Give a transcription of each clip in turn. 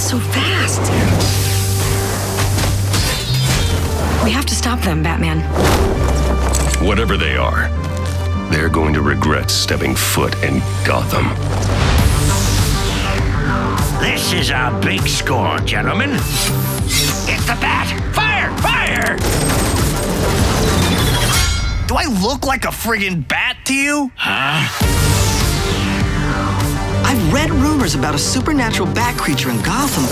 so fast. We have to stop them, Batman. Whatever they are, they're going to regret stepping foot in Gotham. This is our big score, gentlemen. It's the bat! Fire! Fire! Do I look like a friggin' bat to you? Huh? I've read rumors about a supernatural bat creature in Gotham,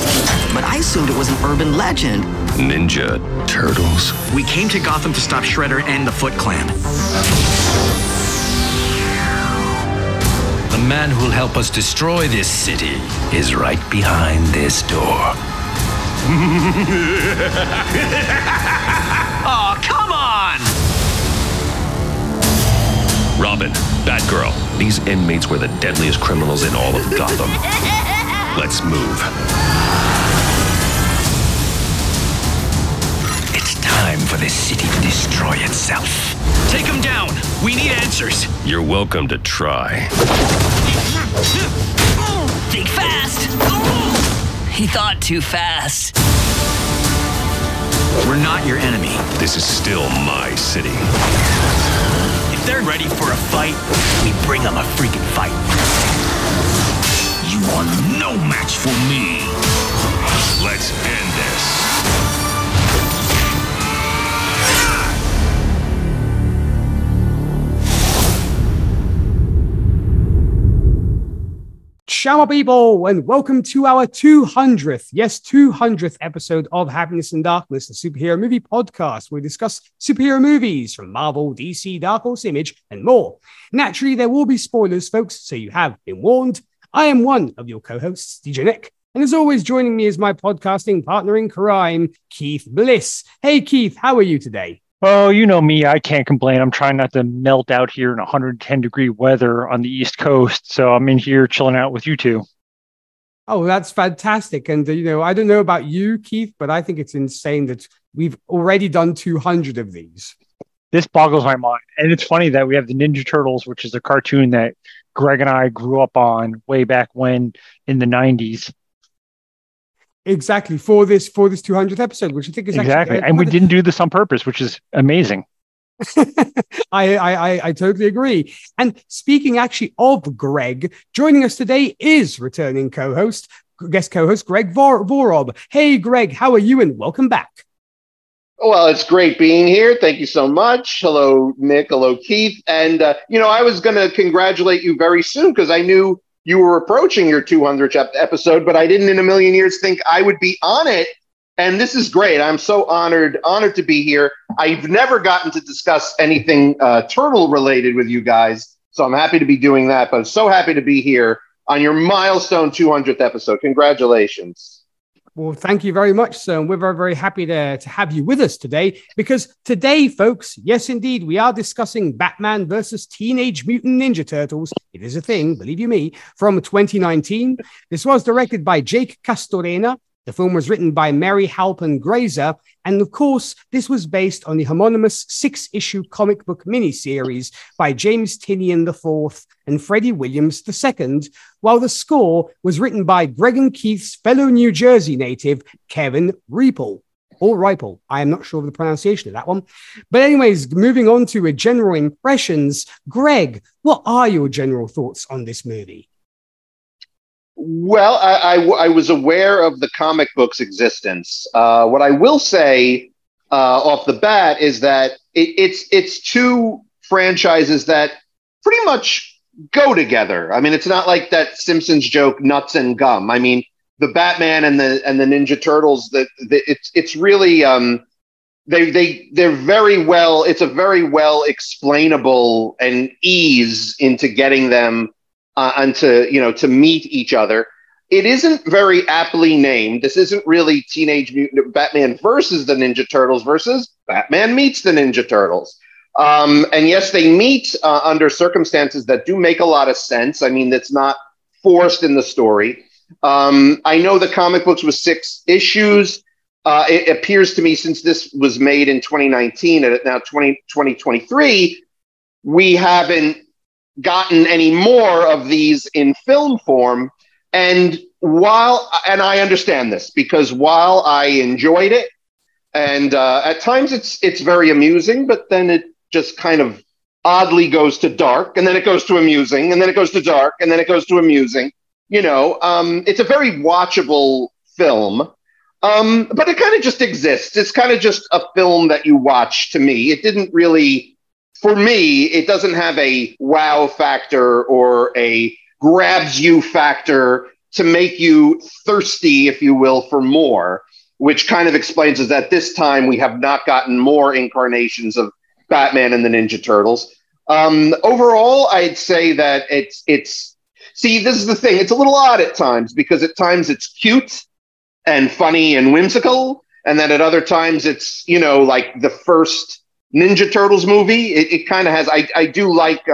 but I assumed it was an urban legend. Ninja Turtles. We came to Gotham to stop Shredder and the Foot Clan. The man who'll help us destroy this city is right behind this door. Oh, come on! Robin, Batgirl, these inmates were the deadliest criminals in all of Gotham. Let's move. It's time for this city to destroy itself. Take them down. We need answers. You're welcome to try. Think fast. He thought too fast. We're not your enemy. This is still my city. If they're ready for a fight, we bring them a freaking fight. You are no match for me. Let's end this. Ciao, people, and welcome to our 200th, yes, 200th episode of Happiness in Darkness, the superhero movie podcast, where we discuss superhero movies from Marvel, DC, Dark Horse, Image, and more. Naturally, there will be spoilers, folks, so you have been warned. I am one of your co-hosts, DJ Nik, and as always, joining me is my podcasting partner in crime, Keith Bliss. Hey, Keith, how are you today? Oh, you know me. I can't complain. I'm trying not to melt out here in 110-degree weather on the East Coast, so I'm in here chilling out with you two. Oh, that's fantastic. And, you know, I don't know about you, Keith, but I think it's insane that we've already done 200 of these. This boggles my mind. And it's funny that we have the Ninja Turtles, which is a cartoon that Greg and I grew up on way back when in the 90s. Exactly, for this 200th episode, which I think is exactly, actually, and we didn't do this on purpose, which is amazing. I totally agree. And speaking actually of Greg, joining us today is returning guest co-host Greg Vorob. Hey, Greg, how are you? And welcome back. Well, it's great being here. Thank you so much. Hello, Nick. Hello, Keith. And I was going to congratulate you very soon because I knew you were approaching your 200th episode, but I didn't in a million years think I would be on it. And this is great. I'm so honored to be here. I've never gotten to discuss anything turtle related with you guys, so I'm happy to be doing that, but I'm so happy to be here on your milestone 200th episode. Congratulations. Well, thank you very much, sir. And we're very, very happy to have you with us today, because today, folks, yes, indeed, we are discussing Batman versus Teenage Mutant Ninja Turtles. It is a thing, believe you me, from 2019. This was directed by Jake Castorena. The film was written by Mary Halpin Grazer. And of course, this was based on the homonymous 6-issue comic book miniseries by James Tynion IV and Freddie Williams II, while the score was written by Greg and Keith's fellow New Jersey native, Kevin Riepl. Or Riepl. I am not sure of the pronunciation of that one. But anyways, moving on to general impressions. Greg, what are your general thoughts on this movie? Well, I was aware of the comic book's existence. What I will say off the bat is that it's two franchises that pretty much go together. I mean, it's not like that Simpsons joke, nuts and gum. I mean, the Batman and the Ninja Turtles, it's really they're very well. It's a very well explainable and ease into getting them. And to meet each other. It isn't very aptly named. This isn't really Teenage Mutant Batman versus the Ninja Turtles versus Batman meets the Ninja Turtles. And yes, they meet under circumstances that do make a lot of sense. I mean, that's not forced in the story. I know the comic books was 6 issues. It appears to me, since this was made in 2019 and now 2023, we haven't gotten any more of these in film form, And I understand this, because while I enjoyed it, and at times it's very amusing, but then it just kind of oddly goes to dark, and then it goes to amusing, and then it goes to dark, and then it goes to amusing. You know, it's a very watchable film, but it kind of just exists. It's kind of just a film that you watch to me. It didn't really, for me, it doesn't have a wow factor or a grabs you factor to make you thirsty, if you will, for more, which kind of explains is that this time we have not gotten more incarnations of Batman and the Ninja Turtles. Overall, I'd say that it's see, this is the thing. It's a little odd at times, because at times it's cute and funny and whimsical. And then at other times it's, you know, like the first Ninja Turtles movie. It kind of has, I do like,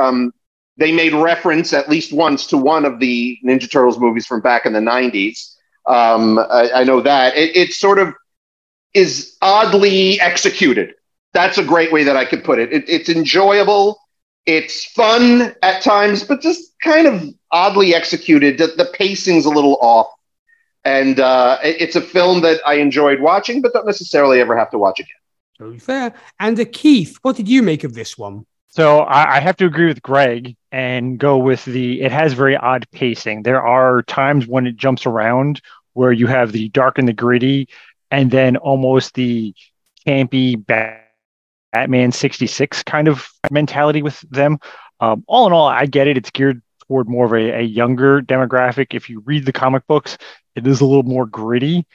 they made reference at least once to one of the Ninja Turtles movies from back in the 90s. I know that. It sort of is oddly executed. That's a great way that I could put it. It's enjoyable. It's fun at times, but just kind of oddly executed. The pacing's a little off. And it's a film that I enjoyed watching, but don't necessarily ever have to watch again. Totally fair. And Keith, what did you make of this one? So I have to agree with Greg and go with it has very odd pacing. There are times when it jumps around where you have the dark and the gritty, and then almost the campy Batman 66 kind of mentality with them. All in all, I get it. It's geared toward more of a younger demographic. If you read the comic books, it is a little more gritty.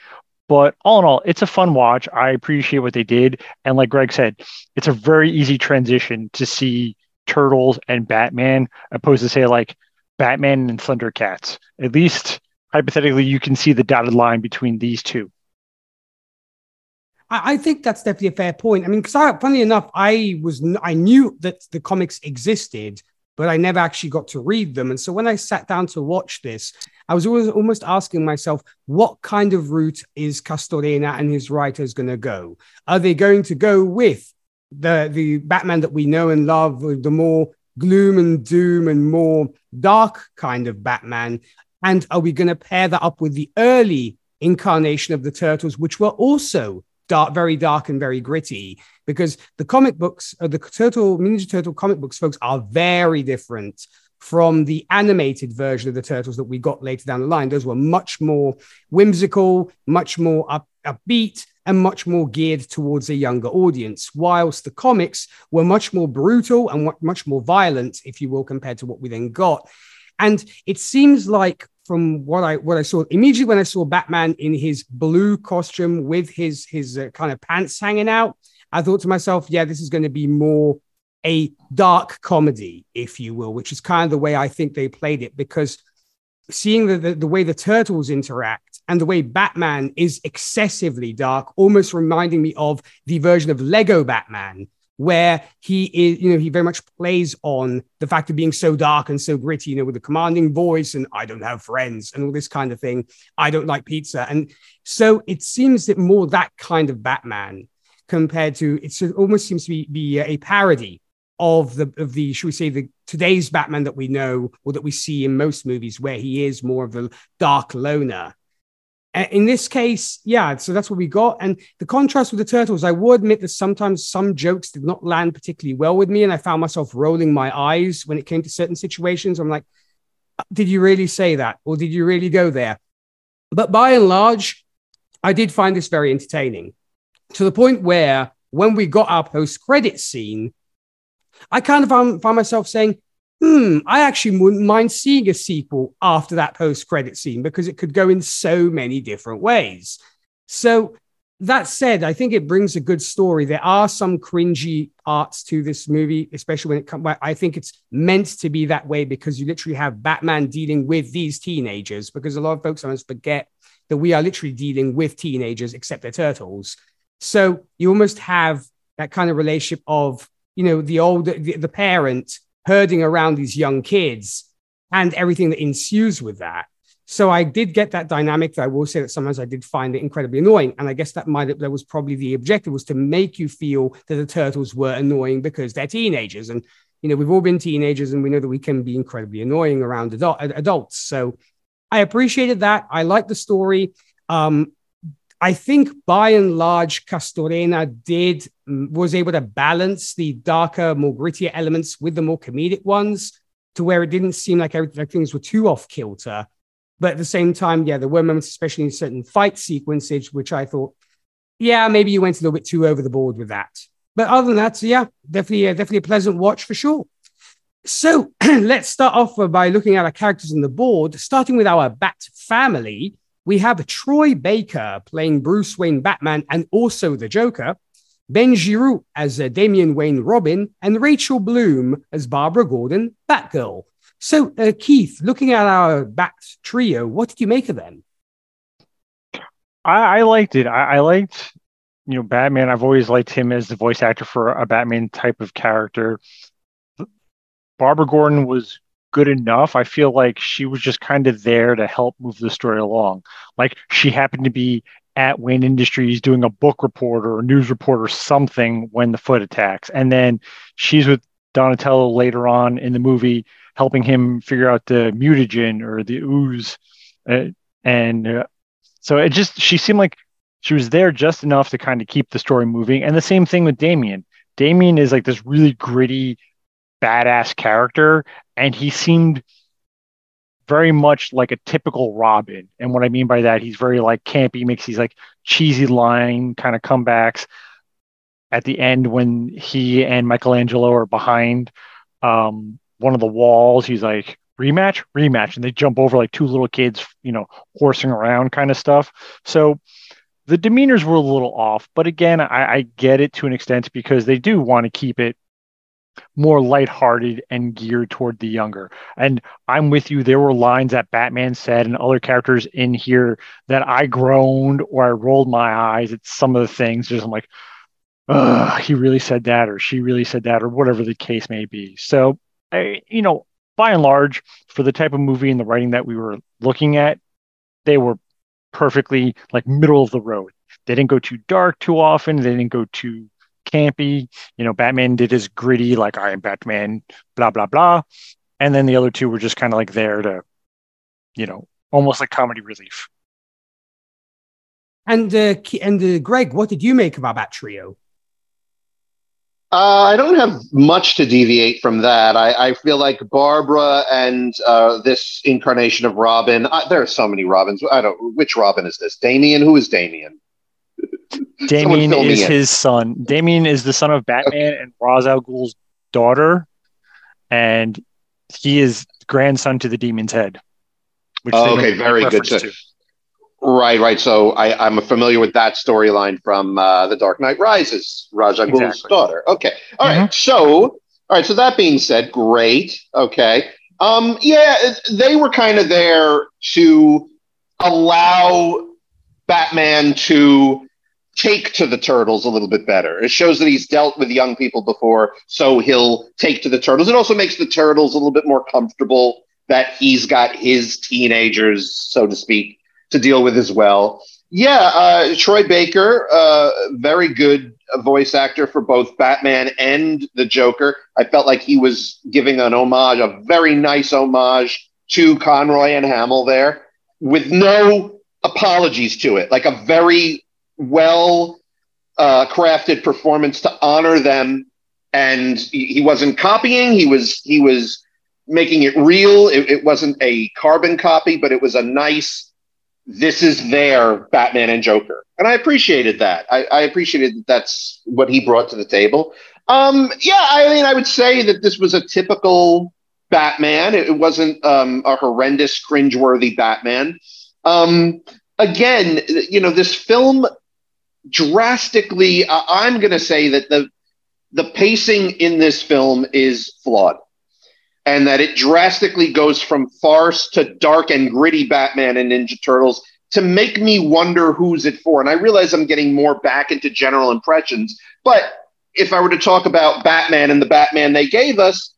But all in all, it's a fun watch. I appreciate what they did. And like Greg said, it's a very easy transition to see Turtles and Batman, opposed to, say, like Batman and Thundercats. At least, hypothetically, you can see the dotted line between these two. I think that's definitely a fair point. I mean, because funnily enough, I knew that the comics existed, but I never actually got to read them. And so when I sat down to watch this, I was almost asking myself, what kind of route is Castorena and his writers going to go? Are they going to go with the Batman that we know and love, the more gloom and doom and more dark kind of Batman? And are we going to pair that up with the early incarnation of the Turtles, which were also dark, very dark and very gritty? Because the comic books, Ninja Turtle comic books, folks, are very different from the animated version of the Turtles that we got later down the line. Those were much more whimsical, much more upbeat, and much more geared towards a younger audience, whilst the comics were much more brutal and much more violent, if you will, compared to what we then got. And it seems like, from what I saw immediately when I saw Batman in his blue costume with his kind of pants hanging out, I thought to myself, yeah, this is going to be more a dark comedy, if you will, which is kind of the way I think they played it, because seeing the way the Turtles interact and the way Batman is excessively dark, almost reminding me of the version of Lego Batman, where he is, you know, he very much plays on the fact of being so dark and so gritty, you know, with a commanding voice and I don't have friends and all this kind of thing. I don't like pizza. And so it seems that more that kind of Batman compared to, it almost seems to be a parody of the, should we say, the today's Batman that we know or that we see in most movies, where he is more of a dark loner. In this case, yeah, so that's what we got. And the contrast with the Turtles, I will admit that sometimes some jokes did not land particularly well with me, and I found myself rolling my eyes when it came to certain situations. I'm like, did you really say that? Or did you really go there? But by and large, I did find this very entertaining, to the point where when we got our post-credit scene, I kind of found myself saying, I actually wouldn't mind seeing a sequel after that post-credit scene, because it could go in so many different ways. So that said, I think it brings a good story. There are some cringy parts to this movie, especially when it comes. I think it's meant to be that way, because you literally have Batman dealing with these teenagers, because a lot of folks sometimes forget that we are literally dealing with teenagers, except they're turtles. So you almost have that kind of relationship of, you know, the parent herding around these young kids and everything that ensues with that. So I did get that dynamic, that I will say that sometimes I did find it incredibly annoying. And I guess that was probably the objective, was to make you feel that the Turtles were annoying because they're teenagers. And, you know, we've all been teenagers and we know that we can be incredibly annoying around adults. So I appreciated that. I liked the story. I think by and large, Castorena was able to balance the darker, more grittier elements with the more comedic ones to where it didn't seem like things were too off kilter. But at the same time, yeah, there were moments, especially in certain fight sequences, which I thought, yeah, maybe you went a little bit too over the board with that. But other than that, so yeah, definitely a pleasant watch for sure. So let's start off by looking at our characters on the board. Starting with our Bat family, we have Troy Baker playing Bruce Wayne Batman and also the Joker, Ben Giroux as Damian Wayne Robin, and Rachel Bloom as Barbara Gordon Batgirl. So, Keith, looking at our Bat trio, what did you make of them? I liked it. I liked, you know, Batman. I've always liked him as the voice actor for a Batman type of character. Barbara Gordon was good enough. I feel like she was just kind of there to help move the story along. Like, she happened to be at Wayne Industries doing a book report or a news report or something when the Foot attacks. And then she's with Donatello later on in the movie, helping him figure out the mutagen or the ooze. So it just, she seemed like she was there just enough to kind of keep the story moving. And the same thing with Damien. Damien is like this really gritty, badass character, and he seemed very much like a typical Robin. And what I mean by that, he's very like campy, makes these like cheesy line kind of comebacks at the end when he and Michelangelo are behind one of the walls. He's like, rematch, and they jump over like two little kids, you know, horsing around kind of stuff. So the demeanors were a little off, but again, I get it to an extent because they do want to keep it more lighthearted and geared toward the younger. And I'm with you. There were lines that Batman said and other characters in here that I groaned or I rolled my eyes at some of the things. Just I'm like, he really said that, or she really said that, or whatever the case may be. So, you know, by and large, for the type of movie and the writing that we were looking at, they were perfectly like middle of the road. They didn't go too dark too often. They didn't go too campy. You know, Batman did his gritty, like, I am Batman, blah, blah, blah. And then the other two were just kind of like there to, you know, almost like comedy relief. And Greg, what did you make about that trio? I don't have much to deviate from that. I feel like Barbara and this incarnation of Robin, there are so many Robins. I don't, which Robin is this? Damien? Who is Damien? Damien is his son. Damien is the son of Batman and Ra's al Ghul's daughter, and he is grandson to the Demon's Head. Which very good. Right. So I'm familiar with that storyline from The Dark Knight Rises. Ra's al Ghul's daughter. Okay. All right. So that being said, great. Okay. They were kind of there to allow Batman to take to the Turtles a little bit better. It shows that he's dealt with young people before, so he'll take to the Turtles. It also makes the Turtles a little bit more comfortable that he's got his teenagers, so to speak, to deal with as well. Yeah, Troy Baker, very good voice actor for both Batman and the Joker. I felt like he was giving an homage, a very nice homage to Conroy and Hamill there, with no apologies to it. Like a very crafted performance to honor them, and he wasn't copying. He was making it real. It wasn't a carbon copy, but it was a nice, this is their Batman and Joker, and I appreciated that. I appreciated that that's what he brought to the table. I would say that this was a typical Batman. It wasn't a horrendous, cringeworthy Batman. Again, you know, this film. Drastically, I'm going to say that the pacing in this film is flawed, and that it drastically goes from farce to dark and gritty Batman and Ninja Turtles to make me wonder who's it for. And I realize I'm getting more back into general impressions, but if I were to talk about Batman and the Batman they gave us,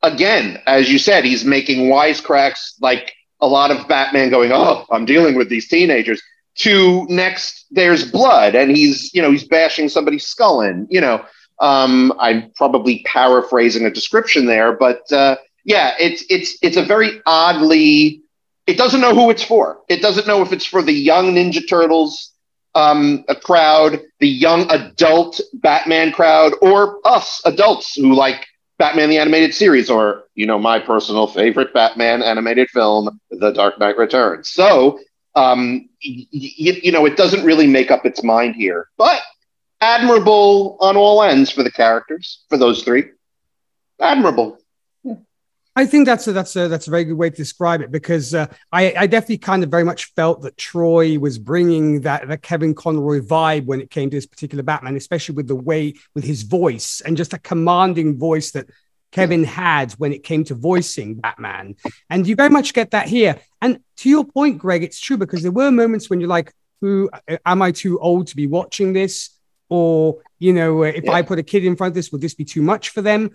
again, as you said, he's making wisecracks like a lot of Batman going, oh, I'm dealing with these teenagers. To next, there's blood, and he's bashing somebody's skull in. You know, I'm probably paraphrasing a description there, but it's a very oddly It doesn't know who it's for. It doesn't know if it's for the young Ninja Turtles a crowd, the young adult Batman crowd, or us adults who like Batman the Animated Series, or, you know, my personal favorite Batman animated film, The Dark Knight Returns. So, it doesn't really make up its mind here, but admirable on all ends for the characters, for those three. Admirable. I think that's a very good way to describe it, because I definitely kind of very much felt that Troy was bringing that Kevin Conroy vibe when it came to this particular Batman, especially with the way, with his voice and just a commanding voice that Kevin had when it came to voicing Batman. And you very much get that here. And to your point, Greg, it's true, because there were moments when you're like, who am I too old to be watching this? Or, you know, if I put a kid in front of this, would this be too much for them?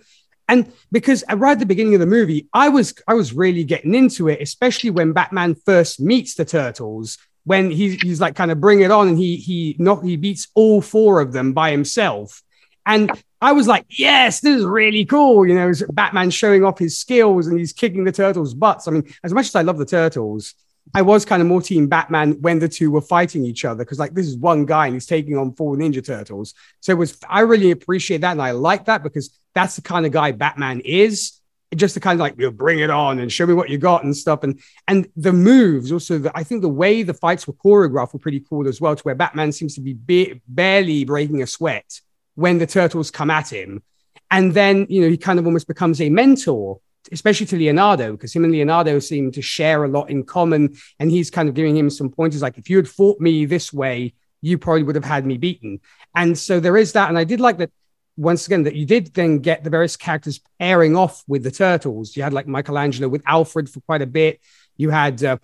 And because right at the beginning of the movie, I was really getting into it, especially when Batman first meets the Turtles, when he's like kind of bring it on, and he beats all four of them by himself. And I was like, yes, this is really cool. You know, Batman showing off his skills and he's kicking the Turtles' butts. I mean, as much as I love the Turtles, I was kind of more team Batman when the two were fighting each other, because like this is one guy and he's taking on four Ninja Turtles. So I really appreciate that, and I like that, because that's the kind of guy Batman is. Just the kind of like, you know, bring it on and show me what you got and stuff. And the moves also, I think the way the fights were choreographed were pretty cool as well, to where Batman seems to be barely breaking a sweat when the Turtles come at him. And then, you know, he kind of almost becomes a mentor, especially to Leonardo, because him and Leonardo seem to share a lot in common. And he's kind of giving him some pointers, like, if you had fought me this way, you probably would have had me beaten. And so there is that. And I did like that, once again, that you did then get the various characters pairing off with the Turtles. You had like Michelangelo with Alfred for quite a bit. You had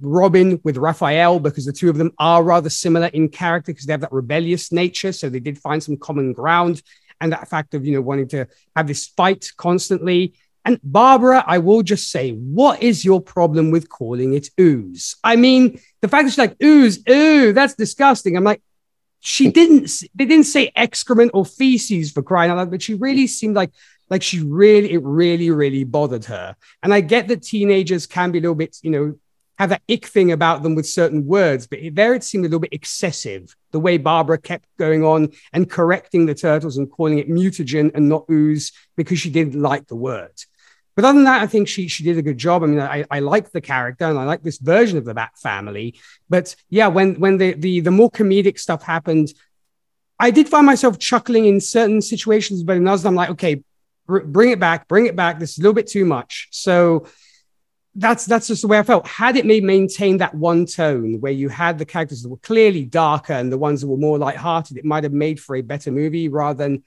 Robin with Raphael, because the two of them are rather similar in character, because they have that rebellious nature. So they did find some common ground, and that fact of, you know, wanting to have this fight constantly. And Barbara, I will just say, what is your problem with calling it ooze? I mean, the fact that she's like, ooze, ooh, that's disgusting. I'm like, they didn't say excrement or feces, for crying out loud, but she really seemed like it really bothered her. And I get that teenagers can be a little bit, you know, have that ick thing about them with certain words, but there it seemed a little bit excessive, the way Barbara kept going on and correcting the Turtles and calling it mutagen and not ooze, because she didn't like the word. But other than that, I think she did a good job. I mean, I like the character, and I like this version of the Bat family. But yeah, when the more comedic stuff happened, I did find myself chuckling in certain situations, but in others, I'm like, okay, bring it back. This is a little bit too much. So that's just the way I felt. Had it maintained that one tone where you had the characters that were clearly darker and the ones that were more lighthearted, it might have made for a better movie, rather than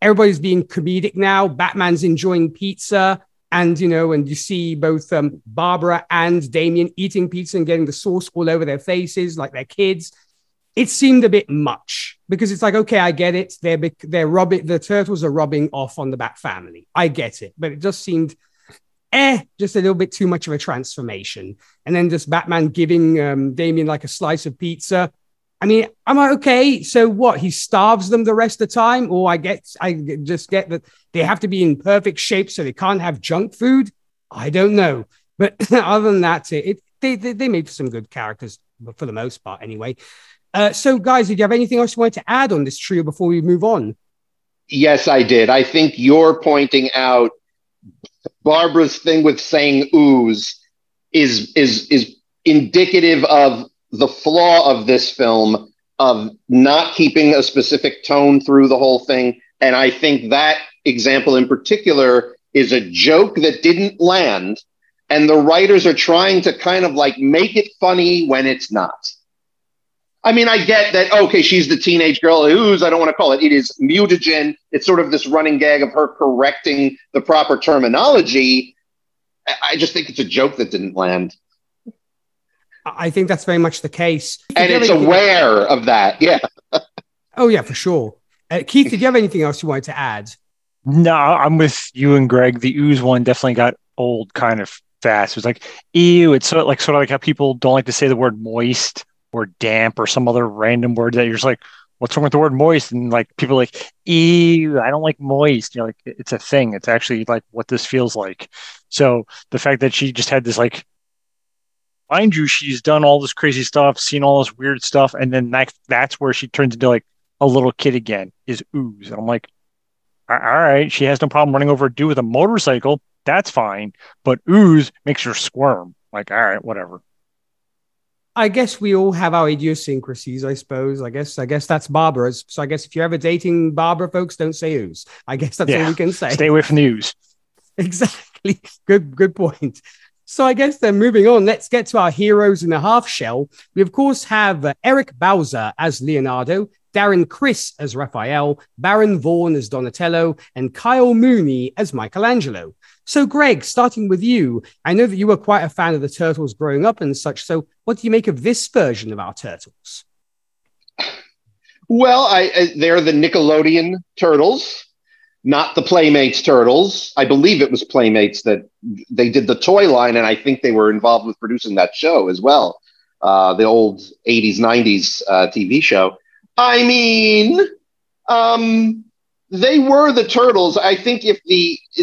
everybody's being comedic now. Batman's enjoying pizza. And, you know, and you see both Barbara and Damien eating pizza and getting the sauce all over their faces like they're kids. It seemed a bit much, because it's like, okay, I get it. They're rubbing, the Turtles are rubbing off on the Bat family. I get it. But it just seemed just a little bit too much of a transformation. And then just Batman giving Damien like a slice of pizza. I mean, I'm like, okay, so what? He starves them the rest of the time? Or I just get that they have to be in perfect shape so they can't have junk food? I don't know. But other than that, they made some good characters, for the most part anyway. So, guys, did you have anything else you wanted to add on this trio before we move on? Yes, I did. I think you're pointing out Barbara's thing with saying ooze is indicative of the flaw of this film, of not keeping a specific tone through the whole thing. And I think that example in particular is a joke that didn't land, and the writers are trying to kind of like make it funny when it's not. I mean, I get that, okay, she's the teenage girl, ooze, I don't want to call it. It is mutagen. It's sort of this running gag of her correcting the proper terminology. I just think it's a joke that didn't land. I think that's very much the case. And it's aware of that, yeah. Oh, yeah, for sure. Keith, did you have anything else you wanted to add? No, I'm with you and Greg. The ooze one definitely got old kind of fast. It was like, ew. It's sort of like how people don't like to say the word moist or damp or some other random word that you're just like, what's wrong with the word moist? And like people are like, ew, I don't like moist. You know, like it's a thing. It's actually like what this feels like. So the fact that she just had this like mind you, she's done all this crazy stuff, seen all this weird stuff, and then that's where she turns into like a little kid again, is ooze. And I'm like, all right, she has no problem running over a dude with a motorcycle. That's fine. But ooze makes her squirm. Like, all right, whatever. I guess we all have our idiosyncrasies, I suppose. I guess that's Barbara. So I guess if you're ever dating Barbara, folks, don't say ooze. I guess that's all we can say. Stay away from the ooze. Exactly. Good point. So I guess then moving on, let's get to our heroes in a half shell. We, of course, have Eric Bauza as Leonardo, Darren Criss as Raphael, Baron Vaughn as Donatello, and Kyle Mooney as Michelangelo. So, Greg, starting with you, I know that you were quite a fan of the Turtles growing up and such. So what do you make of this version of our Turtles? Well, they're the Nickelodeon Turtles, not the Playmates Turtles. I believe it was Playmates that they did the toy line, and I think they were involved with producing that show as well, the old 80s, 90s TV show. I mean, they were the Turtles. I think in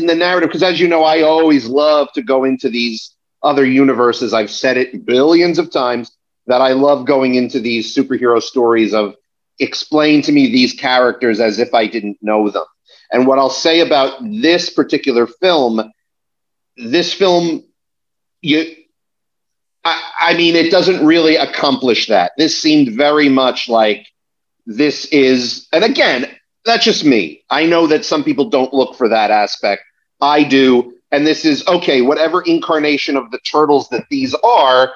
the narrative, because as you know, I always love to go into these other universes. I've said it billions of times that I love going into these superhero stories of explain to me these characters as if I didn't know them. And what I'll say about this particular film, it doesn't really accomplish that. This seemed very much like, this is, and again, that's just me. I know that some people don't look for that aspect. I do. And this is, okay, whatever incarnation of the Turtles that these are,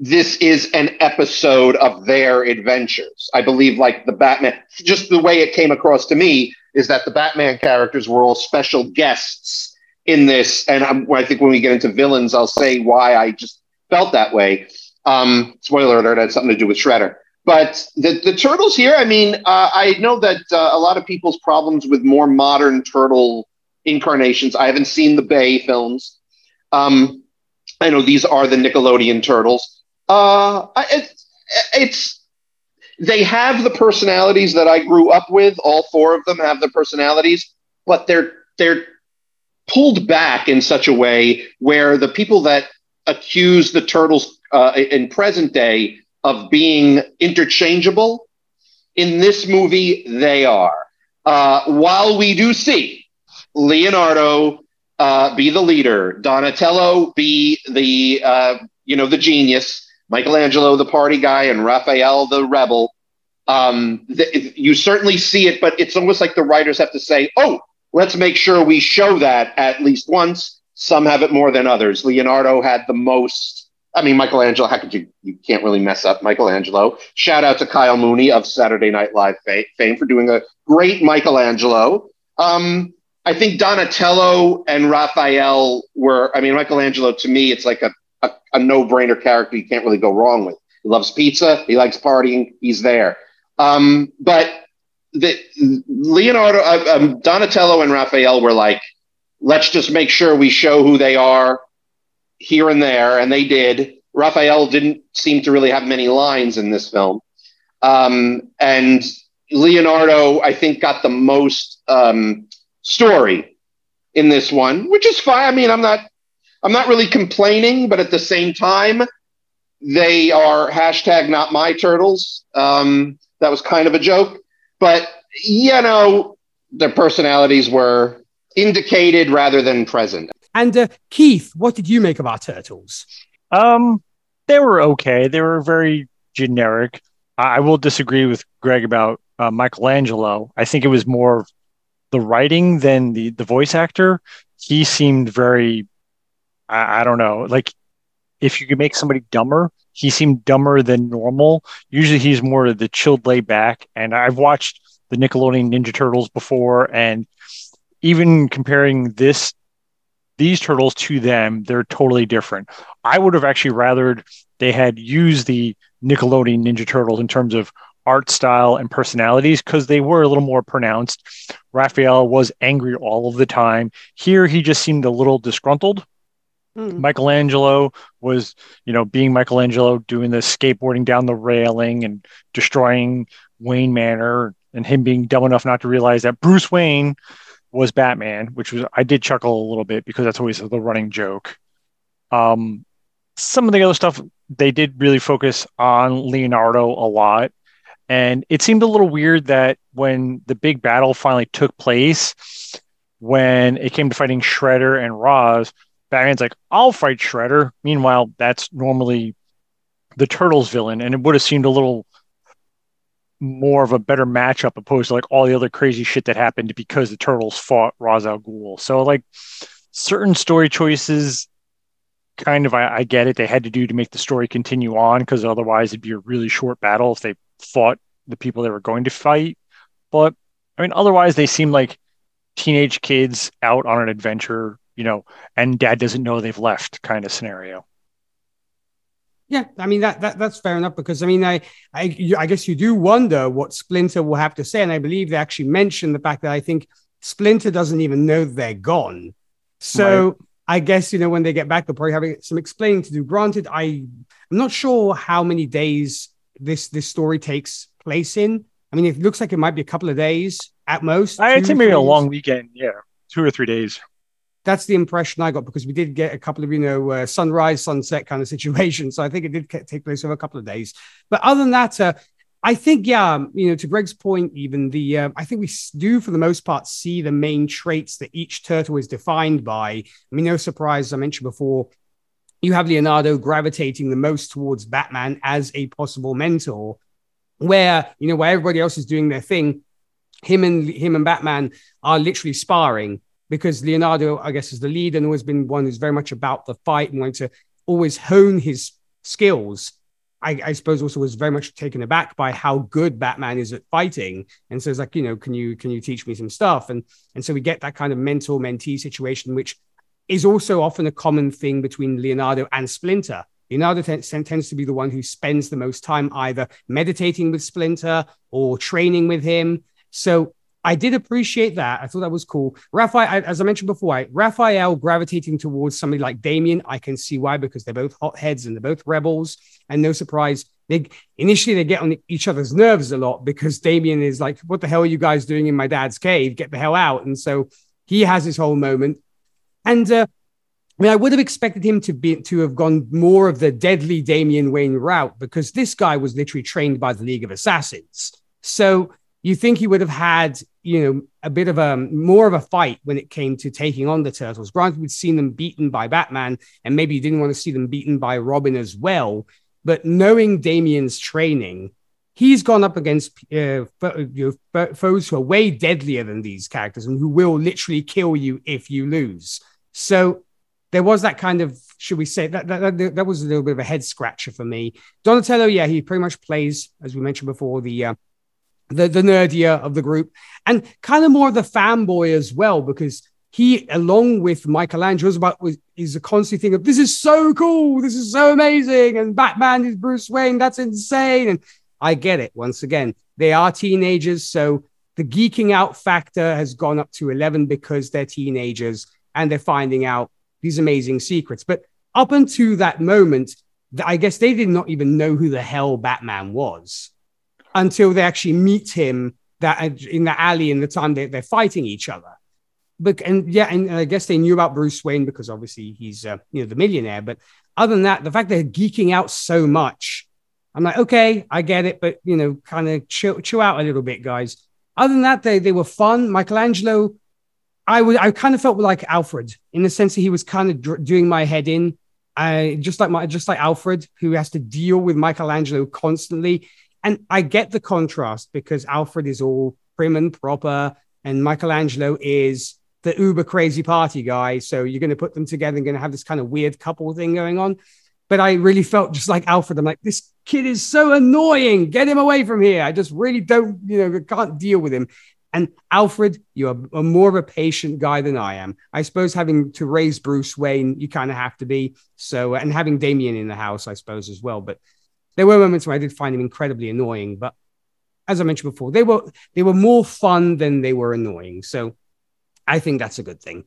this is an episode of their adventures. I believe like the Batman, just the way it came across to me is that the Batman characters were all special guests in this. And I think when we get into villains, I'll say why I just felt that way. Spoiler alert, it had something to do with Shredder. But the Turtles here, I mean, I know that a lot of people's problems with more modern Turtle incarnations, I haven't seen the Bay films. I know these are the Nickelodeon Turtles. They have the personalities that I grew up with. All four of them have the personalities, but they're pulled back in such a way where the people that accuse the Turtles in present day of being interchangeable, in this movie, they are. While we do see Leonardo be the leader, Donatello be the genius, Michelangelo the party guy, and Raphael the rebel, you certainly see it, but it's almost like the writers have to say, oh, let's make sure we show that at least once. Some have it more than others. Leonardo had the most. I mean, Michelangelo, how could you can't really mess up Michelangelo. Shout out to Kyle Mooney of Saturday Night Live fame for doing a great Michelangelo. I think Donatello and Raphael Michelangelo, to me, it's like a no-brainer character you can't really go wrong with. He loves pizza. He likes partying. He's there. But Donatello and Raphael were like, let's just make sure we show who they are here and there, and they did. Raphael didn't seem to really have many lines in this film. And Leonardo, I think, got the most story in this one, which is fine. I mean, I'm not really complaining, but at the same time, they are hashtag not my Turtles. That was kind of a joke, but, you know, their personalities were indicated rather than present. And Keith, what did you make of our Turtles? They were okay. They were very generic. I will disagree with Greg about Michelangelo. I think it was more the writing than the voice actor. He seemed very, I don't know, like if you could make somebody dumber, he seemed dumber than normal. Usually he's more the chilled laid back. And I've watched the Nickelodeon Ninja Turtles before. And even comparing these Turtles to them, they're totally different. I would have actually rathered they had used the Nickelodeon Ninja Turtles in terms of art style and personalities, because they were a little more pronounced. Raphael was angry all of the time. Here, he just seemed a little disgruntled. Mm-hmm. Michelangelo was, being Michelangelo, doing the skateboarding down the railing and destroying Wayne Manor, and him being dumb enough not to realize that Bruce Wayne was Batman, I did chuckle a little bit because that's always the running joke. Some of the other stuff they did really focus on Leonardo a lot. And it seemed a little weird that when the big battle finally took place, when it came to fighting Shredder and Roz, Batman's like, I'll fight Shredder. Meanwhile, that's normally the Turtles villain. And it would have seemed a little more of a better matchup opposed to like all the other crazy shit that happened because the Turtles fought Ra's al Ghul. So like certain story choices, kind of, I get it. They had to do to make the story continue on because otherwise it'd be a really short battle if they fought the people they were going to fight. But I mean, otherwise they seem like teenage kids out on an adventure, you know, and dad doesn't know they've left kind of scenario. Yeah, I mean, that's fair enough, because I mean, I guess you do wonder what Splinter will have to say. And I believe they actually mentioned the fact that I think Splinter doesn't even know they're gone. So right. I guess, you know, when they get back, they'll probably have some explaining to do. Granted, I'm not sure how many days this story takes place in. I mean, it looks like it might be a couple of days at most. I'd say maybe a long weekend. Yeah, 2 or 3 days. That's the impression I got, because we did get a couple of, you know, sunrise, sunset kind of situation. So I think it did take place over a couple of days. But other than that, I think, yeah, you know, to Greg's point, even the I think we do, for the most part, see the main traits that each turtle is defined by. I mean, no surprise, as I mentioned before, you have Leonardo gravitating the most towards Batman as a possible mentor, where, you know, where everybody else is doing their thing, him and Batman are literally sparring. Because Leonardo, I guess, is the leader and always been one who's very much about the fight and wanting to always hone his skills. I suppose also was very much taken aback by how good Batman is at fighting. And so it's like, you know, can you teach me some stuff? And so we get that kind of mentor-mentee situation, which is also often a common thing between Leonardo and Splinter. Leonardo tends to be the one who spends the most time either meditating with Splinter or training with him. So I did appreciate that. I thought that was cool. As I mentioned before, Raphael gravitating towards somebody like Damien, I can see why, because they're both hotheads and they're both rebels. And no surprise, they initially get on each other's nerves a lot, because Damien is like, what the hell are you guys doing in my dad's cave? Get the hell out. And so he has his whole moment. And I mean, I would have expected him to have gone more of the deadly Damian Wayne route, because this guy was literally trained by the League of Assassins. So you think he would have had, you know, a bit of a more of a fight when it came to taking on the Turtles. Granted, we'd seen them beaten by Batman, and maybe you didn't want to see them beaten by Robin as well. But knowing Damien's training, he's gone up against foes who are way deadlier than these characters and who will literally kill you if you lose. So there was that kind of, should we say, that was a little bit of a head scratcher for me. Donatello, yeah, he pretty much plays, as we mentioned before, the nerdier of the group, and kind of more of the fanboy as well, because he, along with Michelangelo, is a constant thing of, this is so cool, this is so amazing, and Batman is Bruce Wayne, that's insane. And I get it. Once again, they are teenagers, so the geeking out factor has gone up to 11 because they're teenagers and they're finding out these amazing secrets. But up until that moment, I guess they did not even know who the hell Batman was, until they actually meet him that in the alley in the time they're fighting each other. But and I guess they knew about Bruce Wayne because obviously he's you know, the millionaire. But other than that, the fact they're geeking out so much, I'm like, okay, I get it, but you know, kind of chill out a little bit, guys. Other than that, they were fun. Michelangelo, I kind of felt like Alfred in the sense that he was kind of doing my head in, just like Alfred, who has to deal with Michelangelo constantly. And I get the contrast, because Alfred is all prim and proper and Michelangelo is the uber crazy party guy. So you're going to put them together and going to have this kind of weird couple thing going on. But I really felt just like Alfred. I'm like, this kid is so annoying. Get him away from here. I just really don't, you know, can't deal with him. And Alfred, you are more of a patient guy than I am. I suppose having to raise Bruce Wayne, you kind of have to be. So, and having Damien in the house, I suppose, as well. But there were moments where I did find him incredibly annoying, but as I mentioned before, they were more fun than they were annoying. So I think that's a good thing.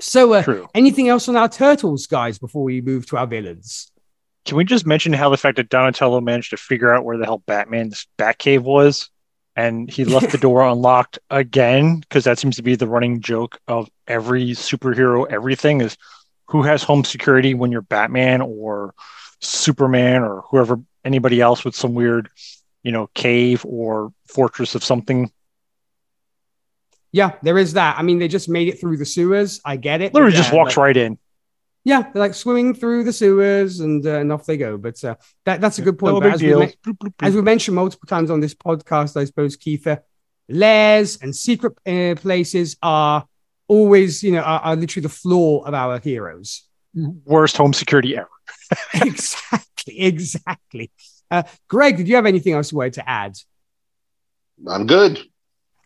So anything else on our Turtles, guys, before we move to our villains? Can we just mention how the fact that Donatello managed to figure out where the hell Batman's Batcave was, and he left the door unlocked again? Because that seems to be the running joke of every superhero, everything is, who has home security when you're Batman or Superman or whoever, anybody else with some weird, you know, cave or fortress of something? Yeah, there is that. I mean, they just made it through the sewers. I get it. Literally just walks right in. Yeah, they're like swimming through the sewers and off they go. But that's a good point. No, as we mentioned multiple times on this podcast, I suppose, Keith, lairs and secret places are always, you know, are literally the flaw of our heroes. Worst home security ever. Exactly. Greg, did you have anything else you wanted to add? I'm good.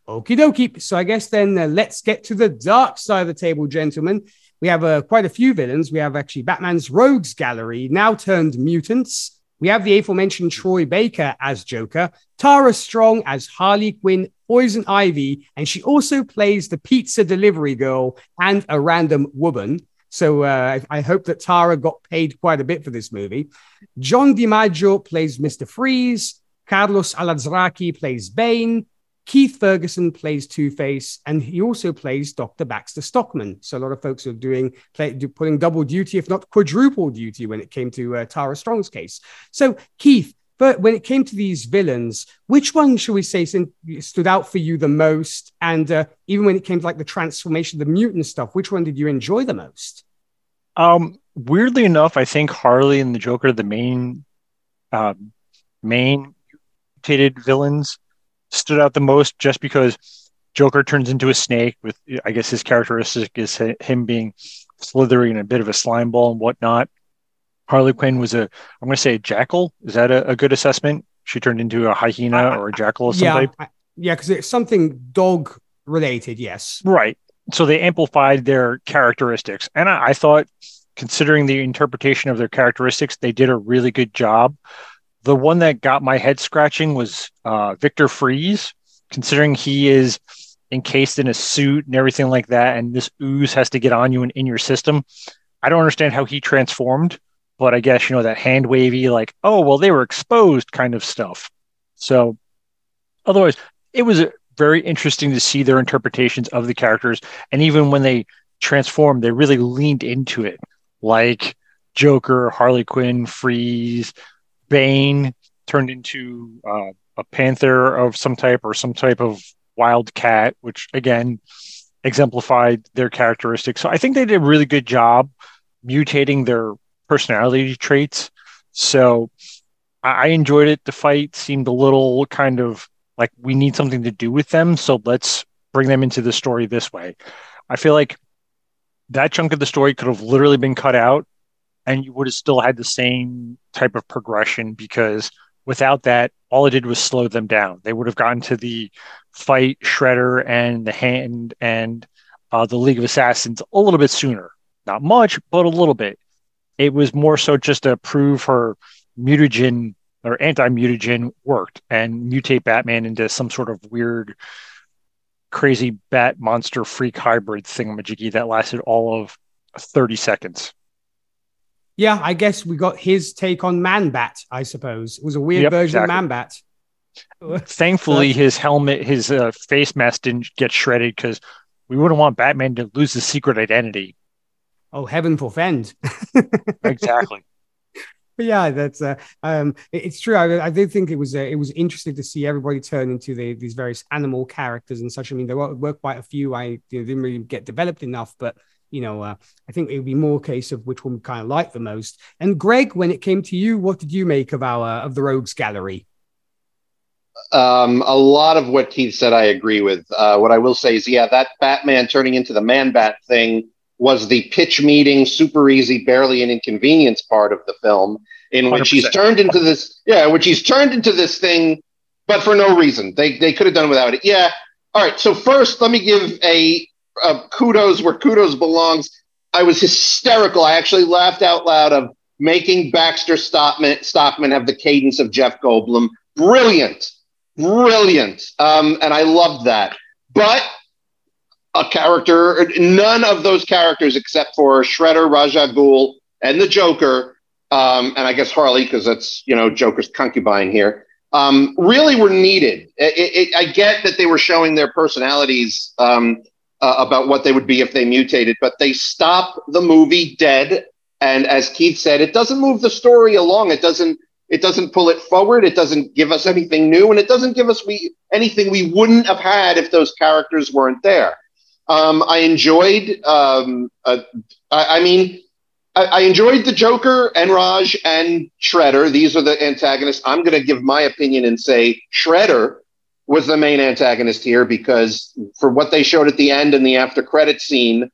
Okie dokie. So I guess then let's get to the dark side of the table, gentlemen. We have quite a few villains. We have actually Batman's Rogues Gallery, now turned mutants. We have the aforementioned Troy Baker as Joker, Tara Strong as Harley Quinn, Poison Ivy, and she also plays the pizza delivery girl and a random woman. So I hope that Tara got paid quite a bit for this movie. John DiMaggio plays Mr. Freeze. Carlos Alazraqui plays Bane. Keith Ferguson plays Two-Face, and he also plays Dr. Baxter Stockman. So a lot of folks are putting double duty, if not quadruple duty, when it came to Tara Strong's case. So, Keith, but when it came to these villains, which one, should we say, stood out for you the most? And even when it came to like the transformation, the mutant stuff, which one did you enjoy the most? Weirdly enough, I think Harley and the Joker, the main mutated villains, stood out the most, just because Joker turns into a snake with, I guess his characteristic is him being slithery and a bit of a slime ball and whatnot. Harley Quinn was I'm going to say a jackal. Is that a good assessment? She turned into a hyena or a jackal of some type. Yeah, because it's something dog related. Yes. Right. So they amplified their characteristics. And I thought, considering the interpretation of their characteristics, they did a really good job. The one that got my head scratching was Victor Freeze, considering he is encased in a suit and everything like that. And this ooze has to get on you and in your system. I don't understand how he transformed. But I guess, you know, that hand wavy, like, oh, well, they were exposed kind of stuff. So otherwise, it was very interesting to see their interpretations of the characters. And even when they transformed, they really leaned into it, like Joker, Harley Quinn, Freeze, Bane turned into a panther of some type or some type of wild cat, which, again, exemplified their characteristics. So I think they did a really good job mutating their personality traits. So I enjoyed it. The fight seemed a little kind of like, we need something to do with them, so let's bring them into the story this way. I feel like that chunk of the story could have literally been cut out and you would have still had the same type of progression, because without that, all it did was slow them down. They would have gotten to the fight Shredder and the Hand and the League of Assassins a little bit sooner. Not much, but a little bit. It was more so just to prove her mutagen or anti-mutagen worked and mutate Batman into some sort of weird, crazy bat monster freak hybrid thingamajiggy that lasted all of 30 seconds. Yeah, I guess we got his take on Man-Bat, I suppose. It was a weird version of Man-Bat. Thankfully, his helmet, his face mask didn't get shredded, because we wouldn't want Batman to lose his secret identity. Oh, heaven forfend. Exactly. But yeah, that's it's true. I did think it was interesting to see everybody turn into these various animal characters and such. I mean, there were quite a few didn't really get developed enough, but you know, I think it would be more a case of which one we kind of like the most. And Greg, when it came to you, what did you make of the Rogues Gallery? A lot of what Keith said, I agree with. What I will say is, yeah, that Batman turning into the Man-Bat thing was the pitch meeting, super easy, barely an inconvenience part of the film, in which 100%. he's turned into this thing, but for no reason. They could have done without it. Yeah. All right. So first, let me give a kudos where kudos belongs. I was hysterical. I actually laughed out loud of making Baxter Stockman have the cadence of Jeff Goldblum. Brilliant. And I loved that. But a character, none of those characters except for Shredder, Raja Ghul, and the Joker, and I guess Harley, because that's, you know, Joker's concubine here, really were needed. I get that they were showing their personalities about what they would be if they mutated, but they stop the movie dead. And as Keith said, it doesn't move the story along. It doesn't pull it forward. It doesn't give us anything new, and it doesn't give us anything we wouldn't have had if those characters weren't there. I enjoyed. I enjoyed the Joker and Raj and Shredder. These are the antagonists. I'm going to give my opinion and say Shredder was the main antagonist here, because for what they showed at the end and the after credit scene,